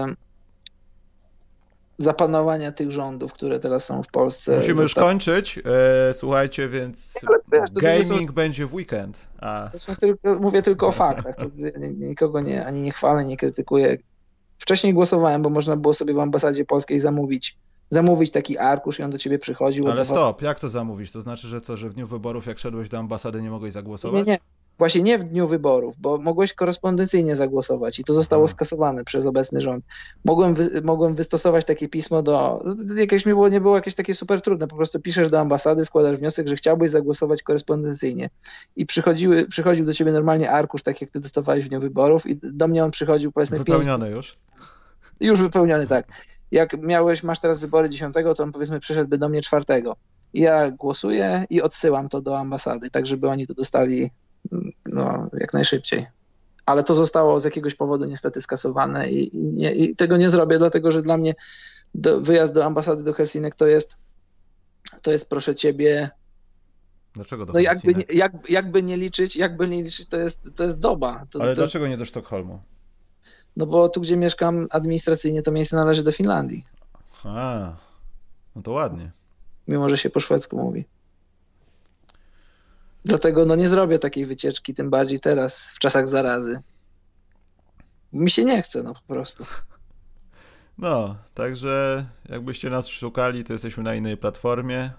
zapanowania tych rządów, które teraz są w Polsce... Musimy już kończyć, słuchajcie, więc gaming będzie w weekend. Mówię tylko o faktach, to nikogo ani nie chwalę, nie krytykuję. Wcześniej głosowałem, bo można było sobie w ambasadzie polskiej zamówić taki arkusz i on do ciebie przychodził. Ale stop, jak to zamówisz? To znaczy, że co, że w dniu wyborów jak szedłeś do ambasady nie mogłeś zagłosować? Nie. Właśnie nie w dniu wyborów, bo mogłeś korespondencyjnie zagłosować i to zostało skasowane przez obecny rząd. Mogłem wystosować takie pismo do... Jakieś nie było jakieś takie super trudne, po prostu piszesz do ambasady, składasz wniosek, że chciałbyś zagłosować korespondencyjnie i przychodził do ciebie normalnie arkusz, tak jak ty dostawałeś w dniu wyborów i do mnie on przychodził powiedzmy... Wypełniony już? Już wypełniony, tak. Jak masz teraz wybory 10, to on powiedzmy przyszedłby do mnie 4. Ja głosuję i odsyłam to do ambasady, tak żeby oni to dostali... No, jak najszybciej. Ale to zostało z jakiegoś powodu niestety skasowane i tego nie zrobię, dlatego że dla mnie wyjazd do ambasady do Helsinek to jest proszę ciebie. Dlaczego do Helsinek? Jakby nie liczyć, to jest doba. Ale dlaczego nie do Sztokholmu? No bo tu, gdzie mieszkam administracyjnie, to miejsce należy do Finlandii. A, no to ładnie. Mimo że się po szwedzku mówi. Dlatego nie zrobię takiej wycieczki, tym bardziej teraz, w czasach zarazy. Mi się nie chce, po prostu. No, także jakbyście nas szukali, to jesteśmy na innej platformie,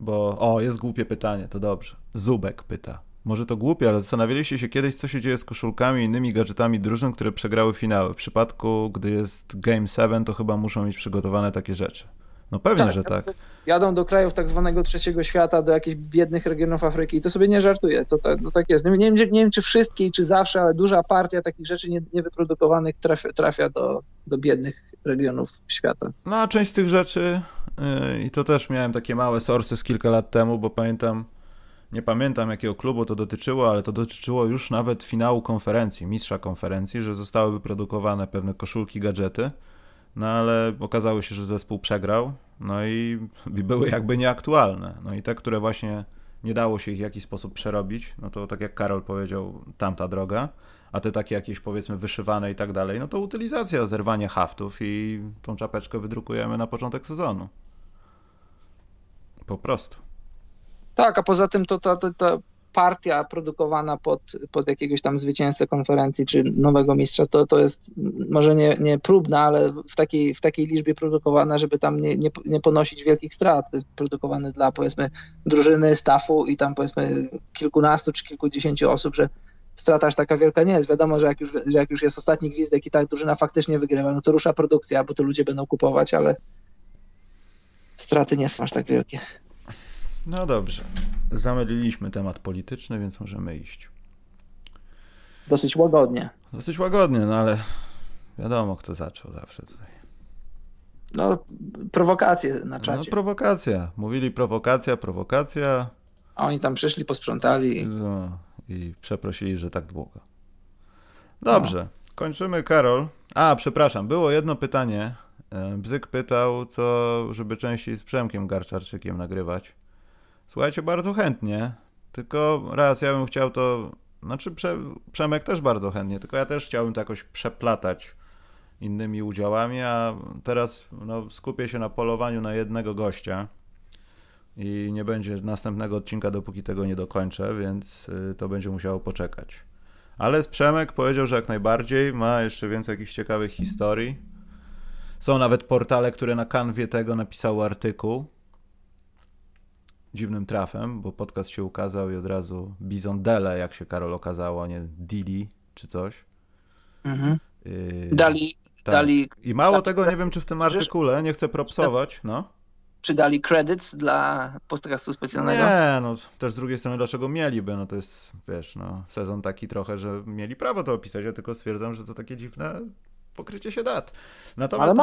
bo... O, jest głupie pytanie, to dobrze. Zubek pyta. Może to głupie, ale zastanawialiście się kiedyś, co się dzieje z koszulkami i innymi gadżetami drużyn, które przegrały finały. W przypadku, gdy jest Game 7, to chyba muszą mieć przygotowane takie rzeczy. No pewnie, tak, że tak. Jadą do krajów tak zwanego trzeciego świata, do jakichś biednych regionów Afryki i to sobie nie żartuję, to tak jest. Nie wiem, czy wszystkie i czy zawsze, ale duża partia takich rzeczy niewyprodukowanych trafia do biednych regionów świata. No a część z tych rzeczy, i to też miałem takie małe source z kilka lat temu, bo nie pamiętam jakiego klubu to dotyczyło, ale to dotyczyło już nawet finału konferencji, mistrza konferencji, że zostały wyprodukowane pewne koszulki, gadżety. No ale okazało się, że zespół przegrał, no i były jakby nieaktualne. No i te, które właśnie nie dało się ich w jakiś sposób przerobić, no to tak jak Karol powiedział, tamta droga, a te takie jakieś powiedzmy wyszywane i tak dalej, no to utylizacja, zerwanie haftów i tą czapeczkę wydrukujemy na początek sezonu. Po prostu. Tak, a poza tym to partia produkowana pod jakiegoś tam zwycięzcę konferencji czy nowego mistrza, to jest może nie próbna, ale w takiej liczbie produkowana, żeby tam nie ponosić wielkich strat. To jest produkowane dla powiedzmy drużyny, staffu i tam powiedzmy kilkunastu czy kilkudziesięciu osób, że strata aż taka wielka nie jest. Wiadomo, że jak już jest ostatni gwizdek i ta drużyna faktycznie wygrywa, no to rusza produkcja, bo to ludzie będą kupować, ale straty nie są aż tak wielkie. No dobrze. Zamydliliśmy temat polityczny, więc możemy iść. Dosyć łagodnie. No ale wiadomo, kto zaczął zawsze tutaj. No, prowokacje na czacie. Mówili prowokacja. A oni tam przyszli, posprzątali. No, i przeprosili, że tak długo. Dobrze, no. Kończymy, Karol. A, przepraszam, było jedno pytanie. Bzyk pytał, co, żeby częściej z Przemkiem Garczarczykiem nagrywać. Słuchajcie, bardzo chętnie, tylko raz ja bym chciał to... Znaczy Przemek też bardzo chętnie, tylko ja też chciałbym to jakoś przeplatać innymi udziałami, a teraz no, skupię się na polowaniu na jednego gościa i nie będzie następnego odcinka, dopóki tego nie dokończę, więc to będzie musiało poczekać. Ale Przemek powiedział, że jak najbardziej, ma jeszcze więcej jakichś ciekawych historii. Są nawet portale, które na kanwie tego napisały artykuł. Dziwnym trafem, bo podcast się ukazał i od razu Bizondele, jak się Karol okazało, a nie Dili czy coś. Mhm. Dali. I mało dali tego, nie wiem czy w tym artykule, nie chcę propsować, no. Czy dali credits dla podcastu specjalnego? Nie, no też z drugiej strony dlaczego mieliby, no to jest, wiesz, no sezon taki trochę, że mieli prawo to opisać, ja tylko stwierdzam, że to takie dziwne pokrycie się dat. Natomiast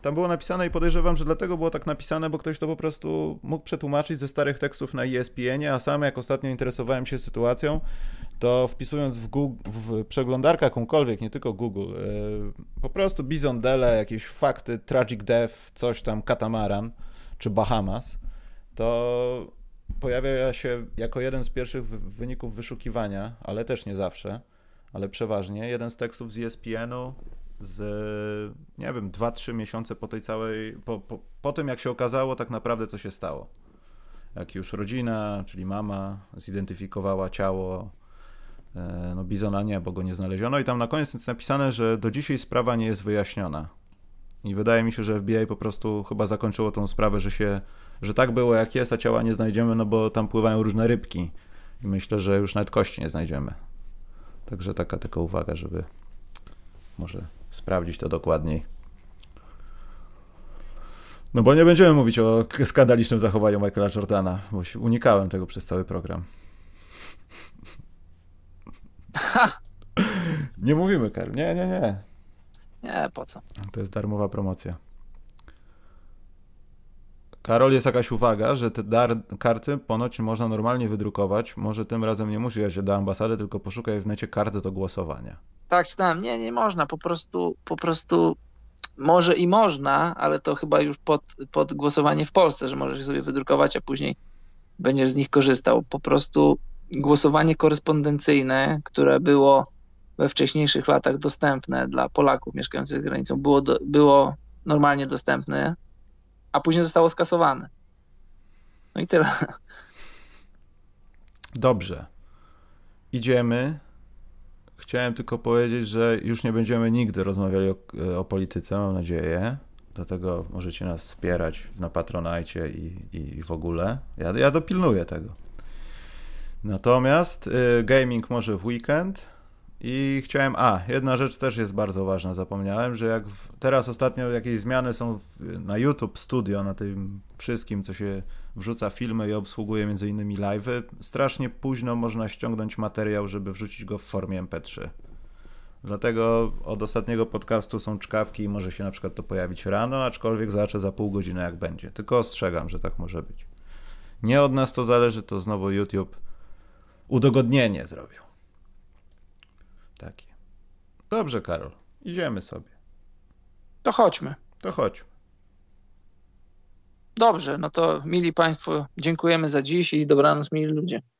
tam było napisane i podejrzewam, że dlatego było tak napisane, bo ktoś to po prostu mógł przetłumaczyć ze starych tekstów na ESPN-ie, a sam jak ostatnio interesowałem się sytuacją, to wpisując w przeglądarkach jakąkolwiek, nie tylko Google, po prostu Bizondele, jakieś fakty, Tragic Death, coś tam, Katamaran czy Bahamas, to pojawia się jako jeden z pierwszych wyników wyszukiwania, ale też nie zawsze, ale przeważnie. Jeden z tekstów z ESPN-u z, nie wiem, 2-3 miesiące po tej całej, po tym jak się okazało tak naprawdę co się stało. Jak już rodzina, czyli mama zidentyfikowała ciało, no Bizona nie, bo go nie znaleziono i tam na koniec jest napisane, że do dzisiaj sprawa nie jest wyjaśniona. I wydaje mi się, że FBI po prostu chyba zakończyło tą sprawę, że tak było jak jest, a ciała nie znajdziemy, no bo tam pływają różne rybki i myślę, że już nawet kości nie znajdziemy. Także taka tylko uwaga, żeby może sprawdzić to dokładniej. No bo nie będziemy mówić o skandalicznym zachowaniu Michaela Jordana, bo unikałem tego przez cały program. Nie mówimy, Karol. Nie. Nie, po co? To jest darmowa promocja. Karol, jest jakaś uwaga, że te karty ponoć można normalnie wydrukować. Może tym razem nie musisz jechać do ambasady, tylko poszukaj w necie karty do głosowania. Tak, czytałem. Nie można. Po prostu może i można, ale to chyba już pod głosowanie w Polsce, że możesz je sobie wydrukować, a później będziesz z nich korzystał. Po prostu głosowanie korespondencyjne, które było we wcześniejszych latach dostępne dla Polaków mieszkających za granicą, było normalnie dostępne, a później zostało skasowane. No i tyle. Dobrze. Idziemy. Chciałem tylko powiedzieć, że już nie będziemy nigdy rozmawiali o polityce, mam nadzieję. Dlatego możecie nas wspierać na Patronite i w ogóle. Ja dopilnuję tego. Natomiast gaming może w weekend. I chciałem, jedna rzecz też jest bardzo ważna, zapomniałem, że jak teraz ostatnio jakieś zmiany są na YouTube Studio, na tym wszystkim, co się wrzuca filmy i obsługuje między innymi live'y, strasznie późno można ściągnąć materiał, żeby wrzucić go w formie MP3. Dlatego od ostatniego podcastu są czkawki i może się na przykład to pojawić rano, aczkolwiek zobaczę za pół godziny jak będzie. Tylko ostrzegam, że tak może być. Nie od nas to zależy, to znowu YouTube udogodnienie zrobił. Takie. Dobrze, Karol. Idziemy sobie. To chodźmy. Dobrze, no to mili Państwo, dziękujemy za dziś i dobranoc, mili ludzie.